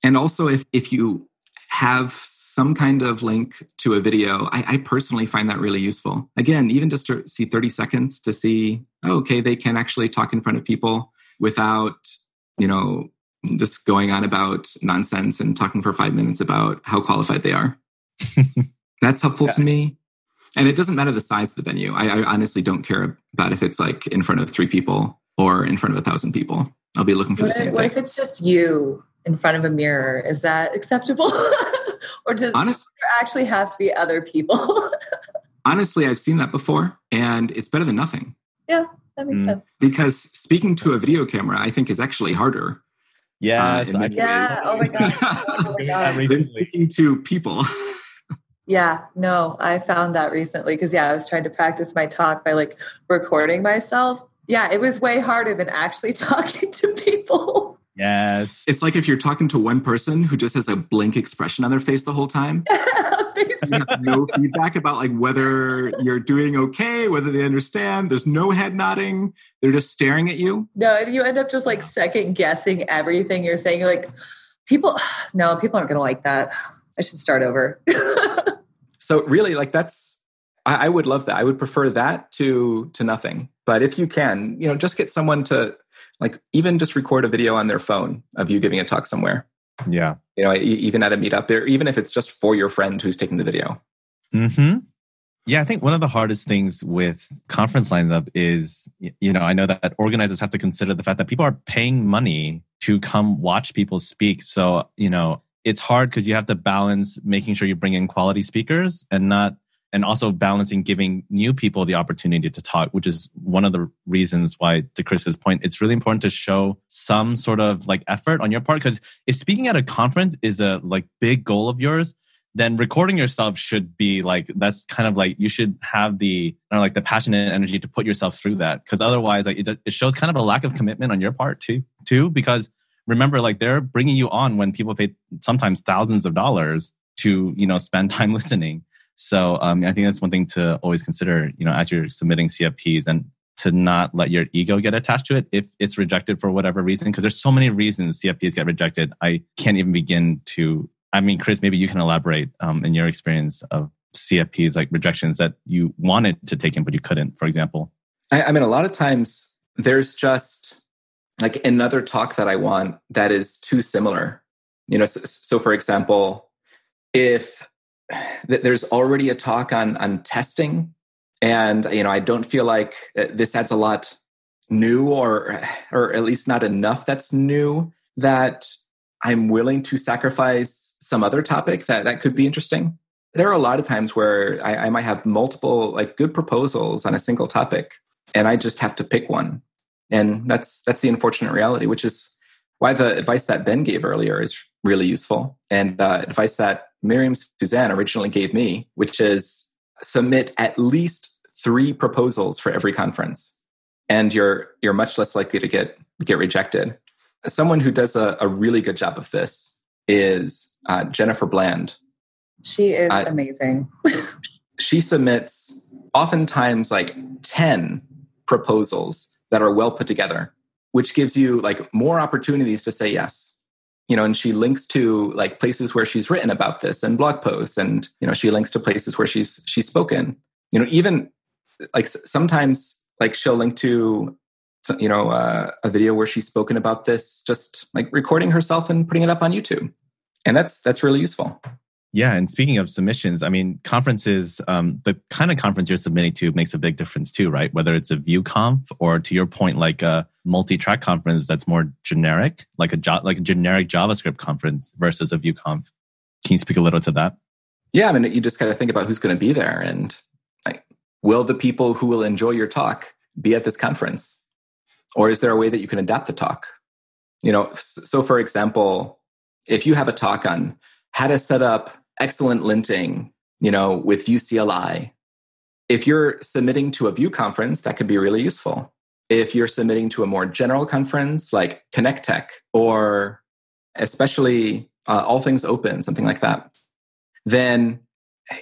And also if, if you have some kind of link to a video, I, I personally find that really useful. Again, even just to see thirty seconds to see, oh, okay, they can actually talk in front of people without, you know, just going on about nonsense and talking for five minutes about how qualified they are. That's helpful yeah. to me. And it doesn't matter the size of the venue. I, I honestly don't care about if it's like in front of three people or in front of a thousand people. I'll be looking for what the same if, thing. What if it's just you in front of a mirror? Is that acceptable? Or does Honest, there actually have to be other people? Honestly, I've seen that before, and it's better than nothing. Yeah, that makes mm. sense. Because speaking to a video camera, I think, is actually harder. Yes, uh, I yeah. Oh my gosh. Oh my God. Than speaking to people. Yeah, no, I found that recently because yeah, I was trying to practice my talk by like recording myself. Yeah, it was way harder than actually talking to people. Yes. It's like if you're talking to one person who just has a blank expression on their face the whole time. You have no feedback about like whether you're doing okay, whether they understand. There's no head nodding. They're just staring at you. No, you end up just like second guessing everything you're saying. You're like, people, no, people aren't going to like that. I should start over. So really, like that's, I, I would love that. I would prefer that to to nothing. But if you can, you know, just get someone to like even just record a video on their phone of you giving a talk somewhere. Yeah. You know, even at a meetup, or even if it's just for your friend who's taking the video. Mm-hmm. Yeah, I think one of the hardest things with conference lineup is, you know, I know that organizers have to consider the fact that people are paying money to come watch people speak. So, you know, it's hard because you have to balance making sure you bring in quality speakers and not, and also balancing giving new people the opportunity to talk, which is one of the reasons why, to Chris's point, it's really important to show some sort of like effort on your part. Because if speaking at a conference is a like big goal of yours, then recording yourself should be like, that's kind of like, you should have the, or like the passion and energy to put yourself through that. Because otherwise, like it, it shows kind of a lack of commitment on your part too, too. Because remember, like they're bringing you on when people pay sometimes thousands of dollars to, you know, spend time listening. So um, I think that's one thing to always consider, you know, as you're submitting C F Ps, and to not let your ego get attached to it if it's rejected for whatever reason. Because there's so many reasons C F Ps get rejected. I can't even begin to, I mean, Chris, maybe you can elaborate um, in your experience of C F Ps, like rejections that you wanted to take in, but you couldn't, for example. I, I mean, a lot of times there's just like another talk that I want that is too similar. You know, so, so for example, if there's already a talk on on testing, and you know I don't feel like this adds a lot new, or or at least not enough that's new, that I'm willing to sacrifice some other topic that that could be interesting. There are a lot of times where I, I might have multiple like good proposals on a single topic, and I just have to pick one, and that's that's the unfortunate reality, which is why the advice that Ben gave earlier is really useful, and uh, advice that Miriam Suzanne originally gave me, which is submit at least three proposals for every conference, and you're you're much less likely to get get rejected. Someone who does a, a really good job of this is uh, Jennifer Bland. She is uh, amazing. She submits oftentimes like ten proposals that are well put together, which gives you like more opportunities to say yes. You know, and she links to like places where she's written about this and blog posts, and you know, she links to places where she's she's spoken. You know, even like sometimes like she'll link to you know uh, a video where she's spoken about this, just like recording herself and putting it up on YouTube, and that's that's really useful. Yeah, and speaking of submissions, I mean, conferences, um, the kind of conference you're submitting to makes a big difference too, right? Whether it's a VueConf or, to your point, like a multi-track conference that's more generic, like a jo- like a generic JavaScript conference versus a VueConf. Can you speak a little to that? Yeah, I mean, you just kind of think about who's going to be there, and like, will the people who will enjoy your talk be at this conference, or is there a way that you can adapt the talk? You know, so for example, if you have a talk on how to set up excellent linting, you know, with Vue C L I. If you're submitting to a Vue conference, that could be really useful. If you're submitting to a more general conference like Connect Tech, or especially uh, All Things Open, something like that, then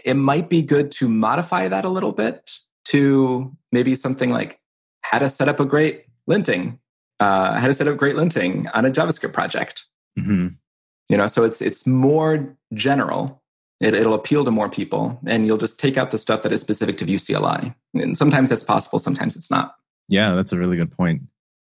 it might be good to modify that a little bit to maybe something like how to set up a great linting, uh, how to set up great linting on a JavaScript project. Mm-hmm. You know, so it's it's more general. It, it'll appeal to more people, and you'll just take out the stuff that is specific to Vue C L I. And sometimes that's possible, sometimes it's not. Yeah, that's a really good point.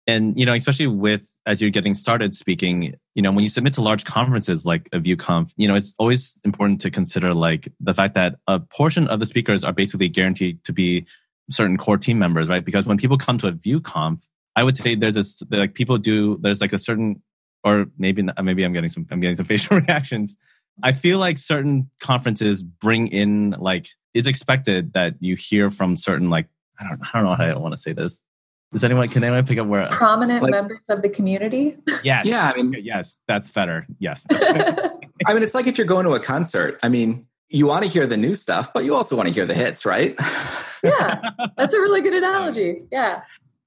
And you know, especially with as you're getting started speaking, you know, when you submit to large conferences like a VueConf, you know, it's always important to consider like the fact that a portion of the speakers are basically guaranteed to be certain core team members, right? Because when people come to a VueConf, I would say there's a like people do there's like a certain Or maybe maybe I'm getting some I'm getting some facial reactions. I feel like certain conferences bring in like it's expected that you hear from certain like I don't I don't know how I want to say this. Does anyone can anyone pick up where prominent like, members of the community? Yes. Yeah. I mean, yes, that's better. Yes. That's better. I mean, it's like if you're going to a concert. I mean, you want to hear the new stuff, but you also want to hear the hits, right? Yeah, that's a really good analogy. Yeah.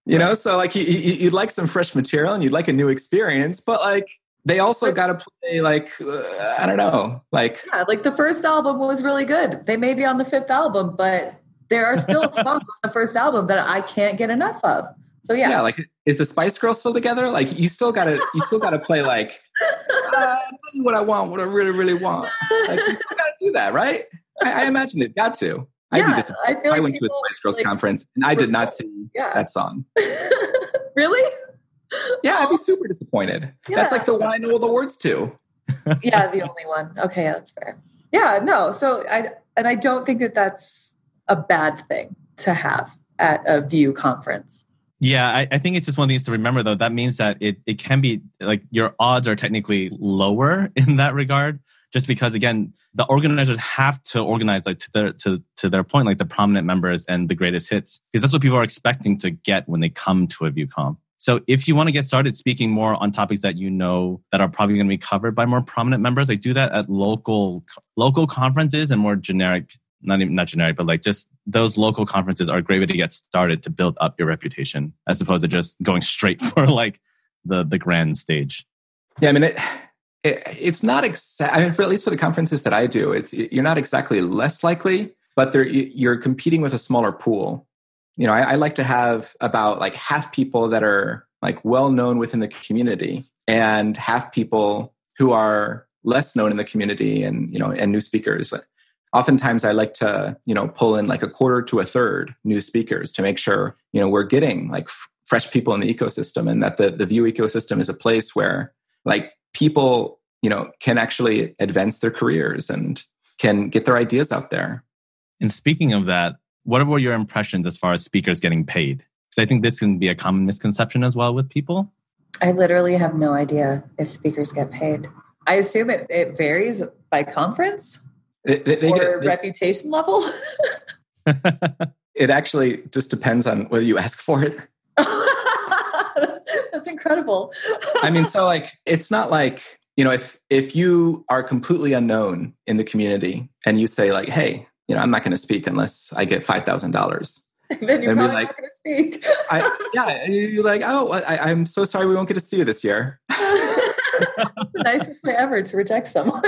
You know, so like you, you'd like some fresh material and you'd like a new experience, but like they also got to play like, uh, I don't know, like... Yeah, like the first album was really good. They may be on the fifth album, but there are still songs on the first album that I can't get enough of. So yeah. Yeah, like is the Spice Girls still together? Like you still got to you still got to play like, uh, what I want, what I really, really want. Like you still got to do that, right? I, I imagine they've got to. I'd yeah, be disappointed. I, like I went to a Spice Girls like, conference and I did not sing yeah. that song. Really? Yeah, I'd be super disappointed. Yeah. That's like the one I know all the words to. Yeah, the only one. Okay, yeah, that's fair. Yeah, no. So I and I don't think that that's a bad thing to have at a Vue conference. Yeah, I, I think it's just one of the things to remember though. That means that it it can be like your odds are technically lower in that regard. Just because, again, the organizers have to organize, like to their to to their point, like the prominent members and the greatest hits, because that's what people are expecting to get when they come to a VueConf. So, if you want to get started speaking more on topics that you know that are probably going to be covered by more prominent members, like do that at local local conferences and more generic, not even not generic, but like just those local conferences are a great way to get started to build up your reputation, as opposed to just going straight for like the the grand stage. Yeah, I mean it. It, it's not exactly, I mean, for at least for the conferences that I do, it's you're not exactly less likely, but they're, you're competing with a smaller pool. You know, I, I like to have about like half people that are like well known within the community, and half people who are less known in the community, and you know, and new speakers. Oftentimes, I like to you know pull in like a quarter to a third new speakers to make sure you know we're getting like f- fresh people in the ecosystem, and that the the Vue ecosystem is a place where like people, you know, can actually advance their careers and can get their ideas out there. And speaking of that, what were your impressions as far as speakers getting paid? Because I think this can be a common misconception as well with people. I literally have no idea if speakers get paid. I assume it, it varies by conference they, they, they or get, they, reputation level. It actually just depends on whether you ask for it. That's incredible. I mean, so like, it's not like, you know, if if you are completely unknown in the community and you say like, hey, you know, I'm not going to speak unless I get five thousand dollars. Then you're and probably like, not going to speak. I, yeah, you're like, oh, I, I'm so sorry we won't get to see you this year. It's the nicest way ever to reject someone.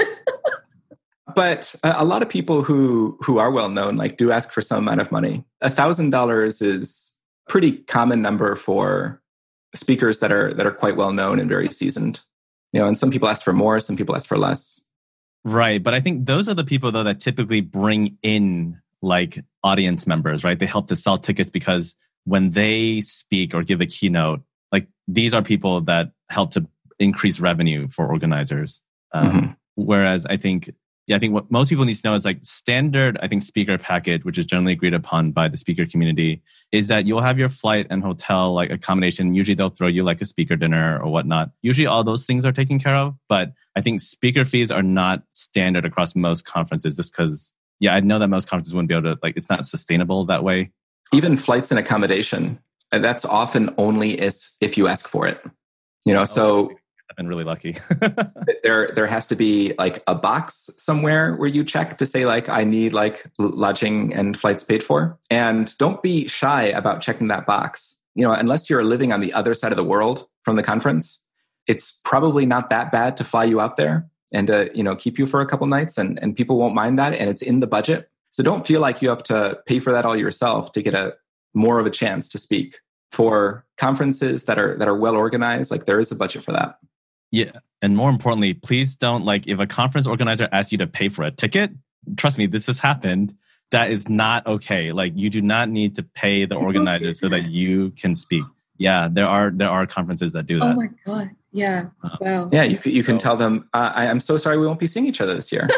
But a lot of people who who are well known, like, do ask for some amount of money. one thousand dollars is a pretty common number for speakers that are that are quite well known and very seasoned. You know, and some people ask for more, some people ask for less. Right, but I think those are the people though that typically bring in like audience members, right? They help to sell tickets because when they speak or give a keynote, like these are people that help to increase revenue for organizers. Um, mm-hmm. Whereas I think, yeah, I think what most people need to know is like standard, I think, speaker package, which is generally agreed upon by the speaker community, is that you'll have your flight and hotel like accommodation. Usually they'll throw you like a speaker dinner or whatnot. Usually all those things are taken care of, but I think speaker fees are not standard across most conferences just because, yeah, I know that most conferences wouldn't be able to, like, it's not sustainable that way. Even flights and accommodation, that's often only is if you ask for it. You know, oh, so... I've been really lucky. there there has to be like a box somewhere where you check to say like, I need like lodging and flights paid for. And don't be shy about checking that box. You know, unless you're living on the other side of the world from the conference, it's probably not that bad to fly you out there and to, you know, keep you for a couple nights, and, and people won't mind that. And it's in the budget. So don't feel like you have to pay for that all yourself to get a more of a chance to speak. For conferences that are that are well organized, like there is a budget for that. Yeah. And more importantly, please don't, like, if a conference organizer asks you to pay for a ticket, trust me, this has happened. That is not okay. Like, you do not need to pay the organizer so that you can speak. Yeah. There are there are conferences that do that. Oh my God. Yeah. Um, wow. Yeah. You, you can tell them, uh, I, I'm so sorry we won't be seeing each other this year.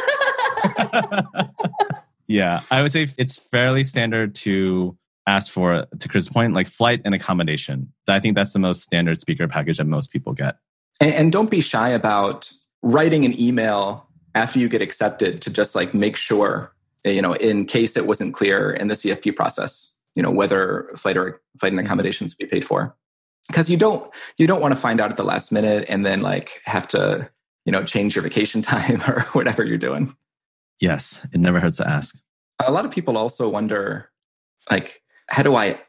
Yeah. I would say it's fairly standard to ask for, to Chris's point, like flight and accommodation. I think that's the most standard speaker package that most people get. And don't be shy about writing an email after you get accepted to just like make sure, you know, in case it wasn't clear in the C F P process, you know, whether flight or flight and accommodations be paid for. Because you don't you don't want to find out at the last minute and then like have to, you know, change your vacation time or whatever you're doing. Yes, it never hurts to ask. A lot of people also wonder, like, how do I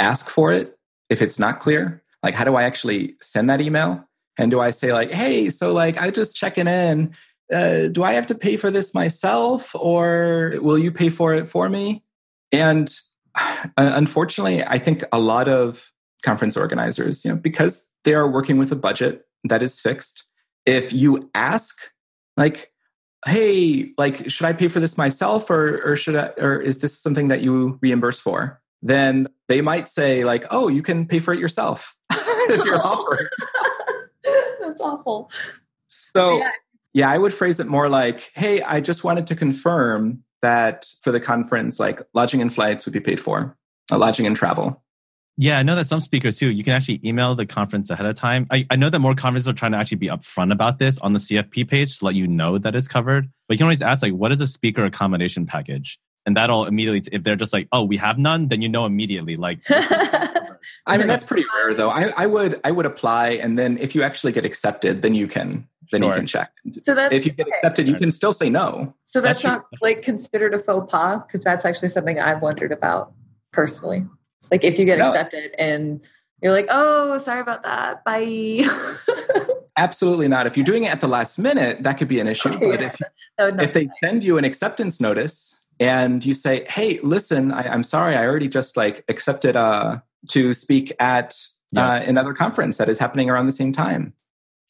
ask for it if it's not clear? Like, how do I actually send that email? And do I say like, hey, so like, I just checking in. Uh, do I have to pay for this myself, or will you pay for it for me? And uh, unfortunately, I think a lot of conference organizers, you know, because they are working with a budget that is fixed, if you ask like, hey, like, should I pay for this myself, or or should I, or is this something that you reimburse for? Then they might say like, oh, you can pay for it yourself if you're offered. That's awful. So yeah. yeah, I would phrase it more like, hey, I just wanted to confirm that for the conference, like lodging and flights would be paid for, uh, lodging and travel. Yeah, I know that some speakers too, you can actually email the conference ahead of time. I, I know that more conferences are trying to actually be upfront about this on the C F P page to let you know that it's covered. But you can always ask like, what is a speaker accommodation package? And that'll immediately, if they're just like, oh, we have none, then you know immediately. Like, I mean, that's pretty rare though. I, I would I would apply, and then if you actually get accepted, then you can then sure. you can check. So that's, if you get okay. accepted, you can still say no. So that's, that's not like considered a faux pas, because that's actually something I've wondered about personally. Like, if you get no. accepted and you're like, oh, sorry about that. Bye. Absolutely not. If you're doing it at the last minute, that could be an issue. Okay, but yeah. if, if they nice. send you an acceptance notice and you say, hey, listen, I, I'm sorry, I already just like accepted uh, to speak at yeah. uh, another conference that is happening around the same time.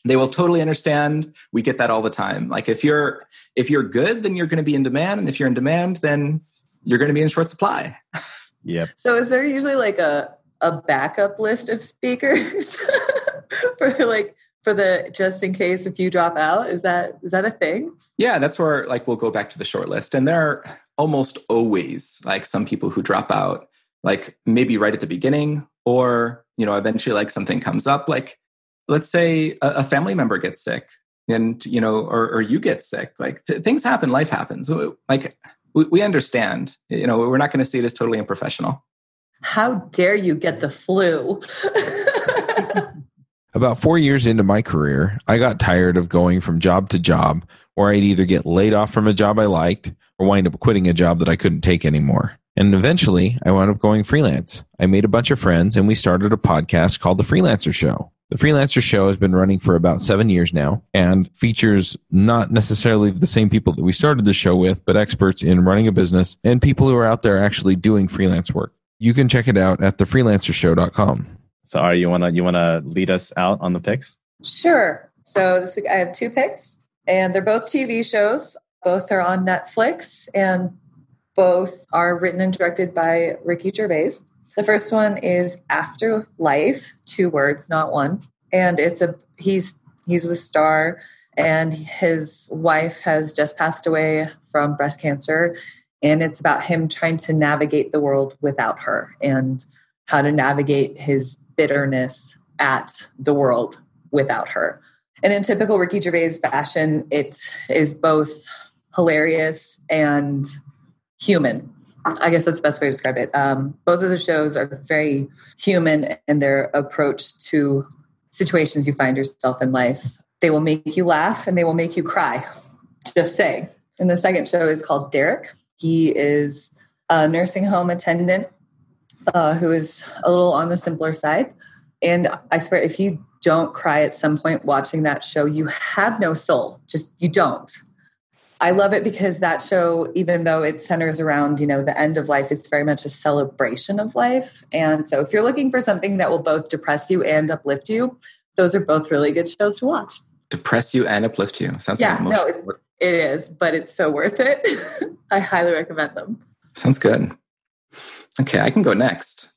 They will totally understand. We get that all the time. Like, if you're if you're good, then you're going to be in demand. And if you're in demand, then you're going to be in short supply. Yep. So is there usually like a, a backup list of speakers for like for the just in case if you drop out? Is that is that a thing? Yeah, that's where like we'll go back to the short list. And there are almost always like some people who drop out, like maybe right at the beginning, or you know, eventually like something comes up. Like, let's say a, a family member gets sick, and you know, or or you get sick. Like th- things happen, life happens. Like, we understand, you know, we're not going to see it as totally unprofessional. How dare you get the flu? About four years into my career, I got tired of going from job to job, or I'd either get laid off from a job I liked or wind up quitting a job that I couldn't take anymore. And eventually, I wound up going freelance. I made a bunch of friends, and we started a podcast called The Freelancer Show. The Freelancer Show has been running for about seven years now and features not necessarily the same people that we started the show with, but experts in running a business and people who are out there actually doing freelance work. You can check it out at the freelancer show dot com. So Ari, you want to you want to lead us out on the picks? Sure. So this week I have two picks, and they're both T V shows. Both are on Netflix, and both are written and directed by Ricky Gervais. The first one is Afterlife, two words, not one. And it's a he's he's the star, and his wife has just passed away from breast cancer. And it's about him trying to navigate the world without her and how to navigate his bitterness at the world without her. And in typical Ricky Gervais fashion, it is both hilarious and human. I guess that's the best way to describe it. Um, both of the shows are very human in their approach to situations you find yourself in life. They will make you laugh and they will make you cry. Just saying. And the second show is called Derek. He is a nursing home attendant uh, who is a little on the simpler side. And I swear, if you don't cry at some point watching that show, you have no soul. Just, you don't. I love it because that show, even though it centers around, you know, the end of life, it's very much a celebration of life. And so if you're looking for something that will both depress you and uplift you, those are both really good shows to watch. Depress you and uplift you. Sounds yeah, like emotional. No, it, it is, but it's so worth it. I highly recommend them. Sounds good. Okay, I can go next.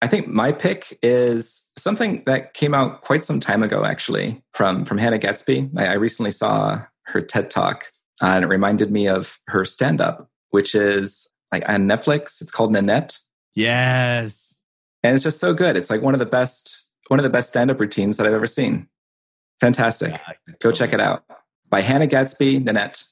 I think my pick is something that came out quite some time ago, actually, from, from Hannah Gatsby. I, I recently saw her TED Talk. Uh, and it reminded me of her stand-up, which is like on Netflix. It's called Nanette. Yes. And it's just so good. It's like one of the best, one of the best stand-up routines that I've ever seen. Fantastic. Yeah, Go check it out. By Hannah Gatsby, Nanette.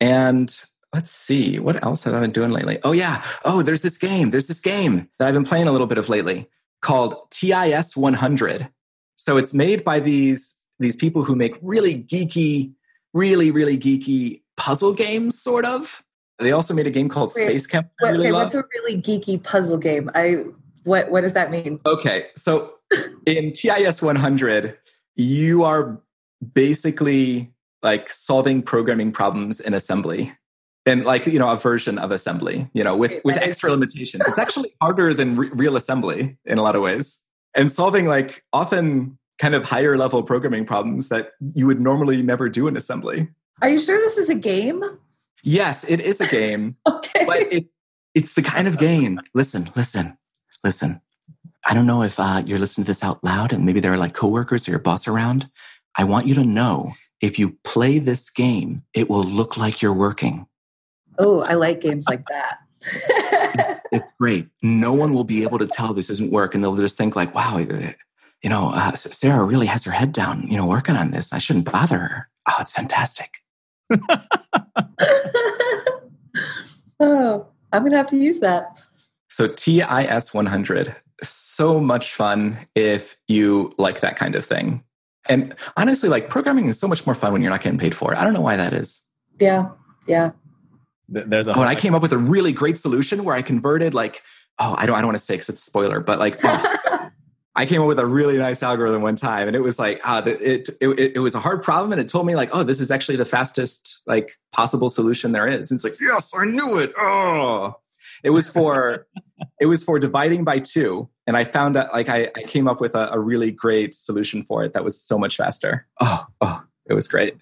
And let's see, what else have I been doing lately? Oh yeah. Oh, there's this game. There's this game that I've been playing a little bit of lately called T I S one hundred. So it's made by these, these people who make really geeky Really, really geeky puzzle games, sort of. They also made a game called Wait, Space Camp. I really okay, love. What's a really geeky puzzle game? I what? What does that mean? Okay, so in T I S one hundred, you are basically like solving programming problems in assembly, and like you know a version of assembly, you know, with with extra limitations. It's actually harder than re- real assembly in a lot of ways, and solving like often kind of higher level programming problems that you would normally never do in assembly. Are you sure this is a game? Yes, it is a game. Okay. But it, it's the kind of game. Listen, listen, listen. I don't know if uh, you're listening to this out loud and maybe there are like coworkers or your boss around. I want you to know if you play this game, it will look like you're working. Oh, I like games like that. it's, it's great. No one will be able to tell this isn't work and they'll just think like, wow, you know, uh, Sarah really has her head down, you know, working on this. I shouldn't bother her. Oh, it's fantastic. oh, I'm going to have to use that. So T I S one hundred, so much fun if you like that kind of thing. And honestly, like programming is so much more fun when you're not getting paid for it. I don't know why that is. Yeah, yeah. There's a oh, and I came up with a really great solution where I converted like, oh, I don't, I don't want to say because it's a spoiler, but like... Oh, I came up with a really nice algorithm one time and it was like, uh, it, it it was a hard problem and it told me like, oh, this is actually the fastest like possible solution there is. And it's like, yes, I knew it. Oh, it was for, it was for dividing by two. And I found out like, I, I came up with a, a really great solution for it that was so much faster. Oh, oh it was great.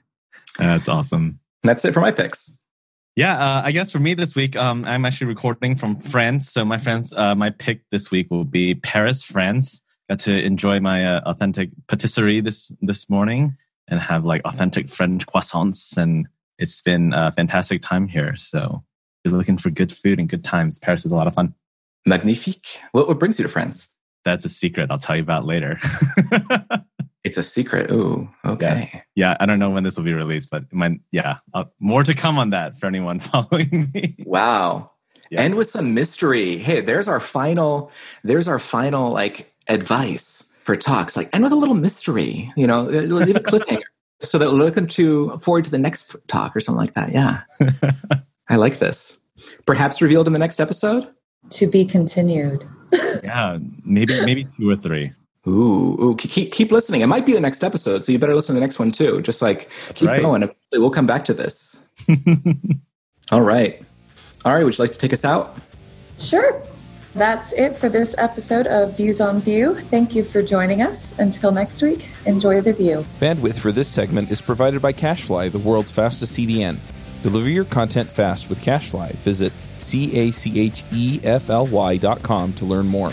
That's awesome. And that's it for my picks. Yeah, uh, I guess for me this week, um, I'm actually recording from France. So my friends, uh, my pick this week will be Paris, France. Got to enjoy my uh, authentic patisserie this this morning and have like authentic French croissants. And it's been a fantastic time here. So if you're looking for good food and good times, Paris is a lot of fun. Magnifique. What, what brings you to France? That's a secret I'll tell you about later. It's a secret. Ooh, okay. Yes. Yeah, I don't know when this will be released, but my, yeah, I'll, more to come on that for anyone following me. Wow. Yeah. And with some mystery. Hey, there's our final, there's our final like... advice for talks, like, and with a little mystery, you know, leave a cliffhanger. so that we're looking to forward to the next talk or something like that. Yeah. I like this. Perhaps revealed in the next episode? To be continued. Yeah, maybe maybe two or three. Ooh, ooh, keep keep listening. It might be the next episode, so you better listen to the next one too. Just like That's keep right. going. Eventually we'll come back to this. All right. All right, would you like to take us out? Sure. That's it for this episode of Views on Vue. Thank you for joining us. Until next week, enjoy the Vue. Bandwidth for this segment is provided by CacheFly, the world's fastest C D N. Deliver your content fast with CacheFly. Visit C A C H E F L Y dot com to learn more.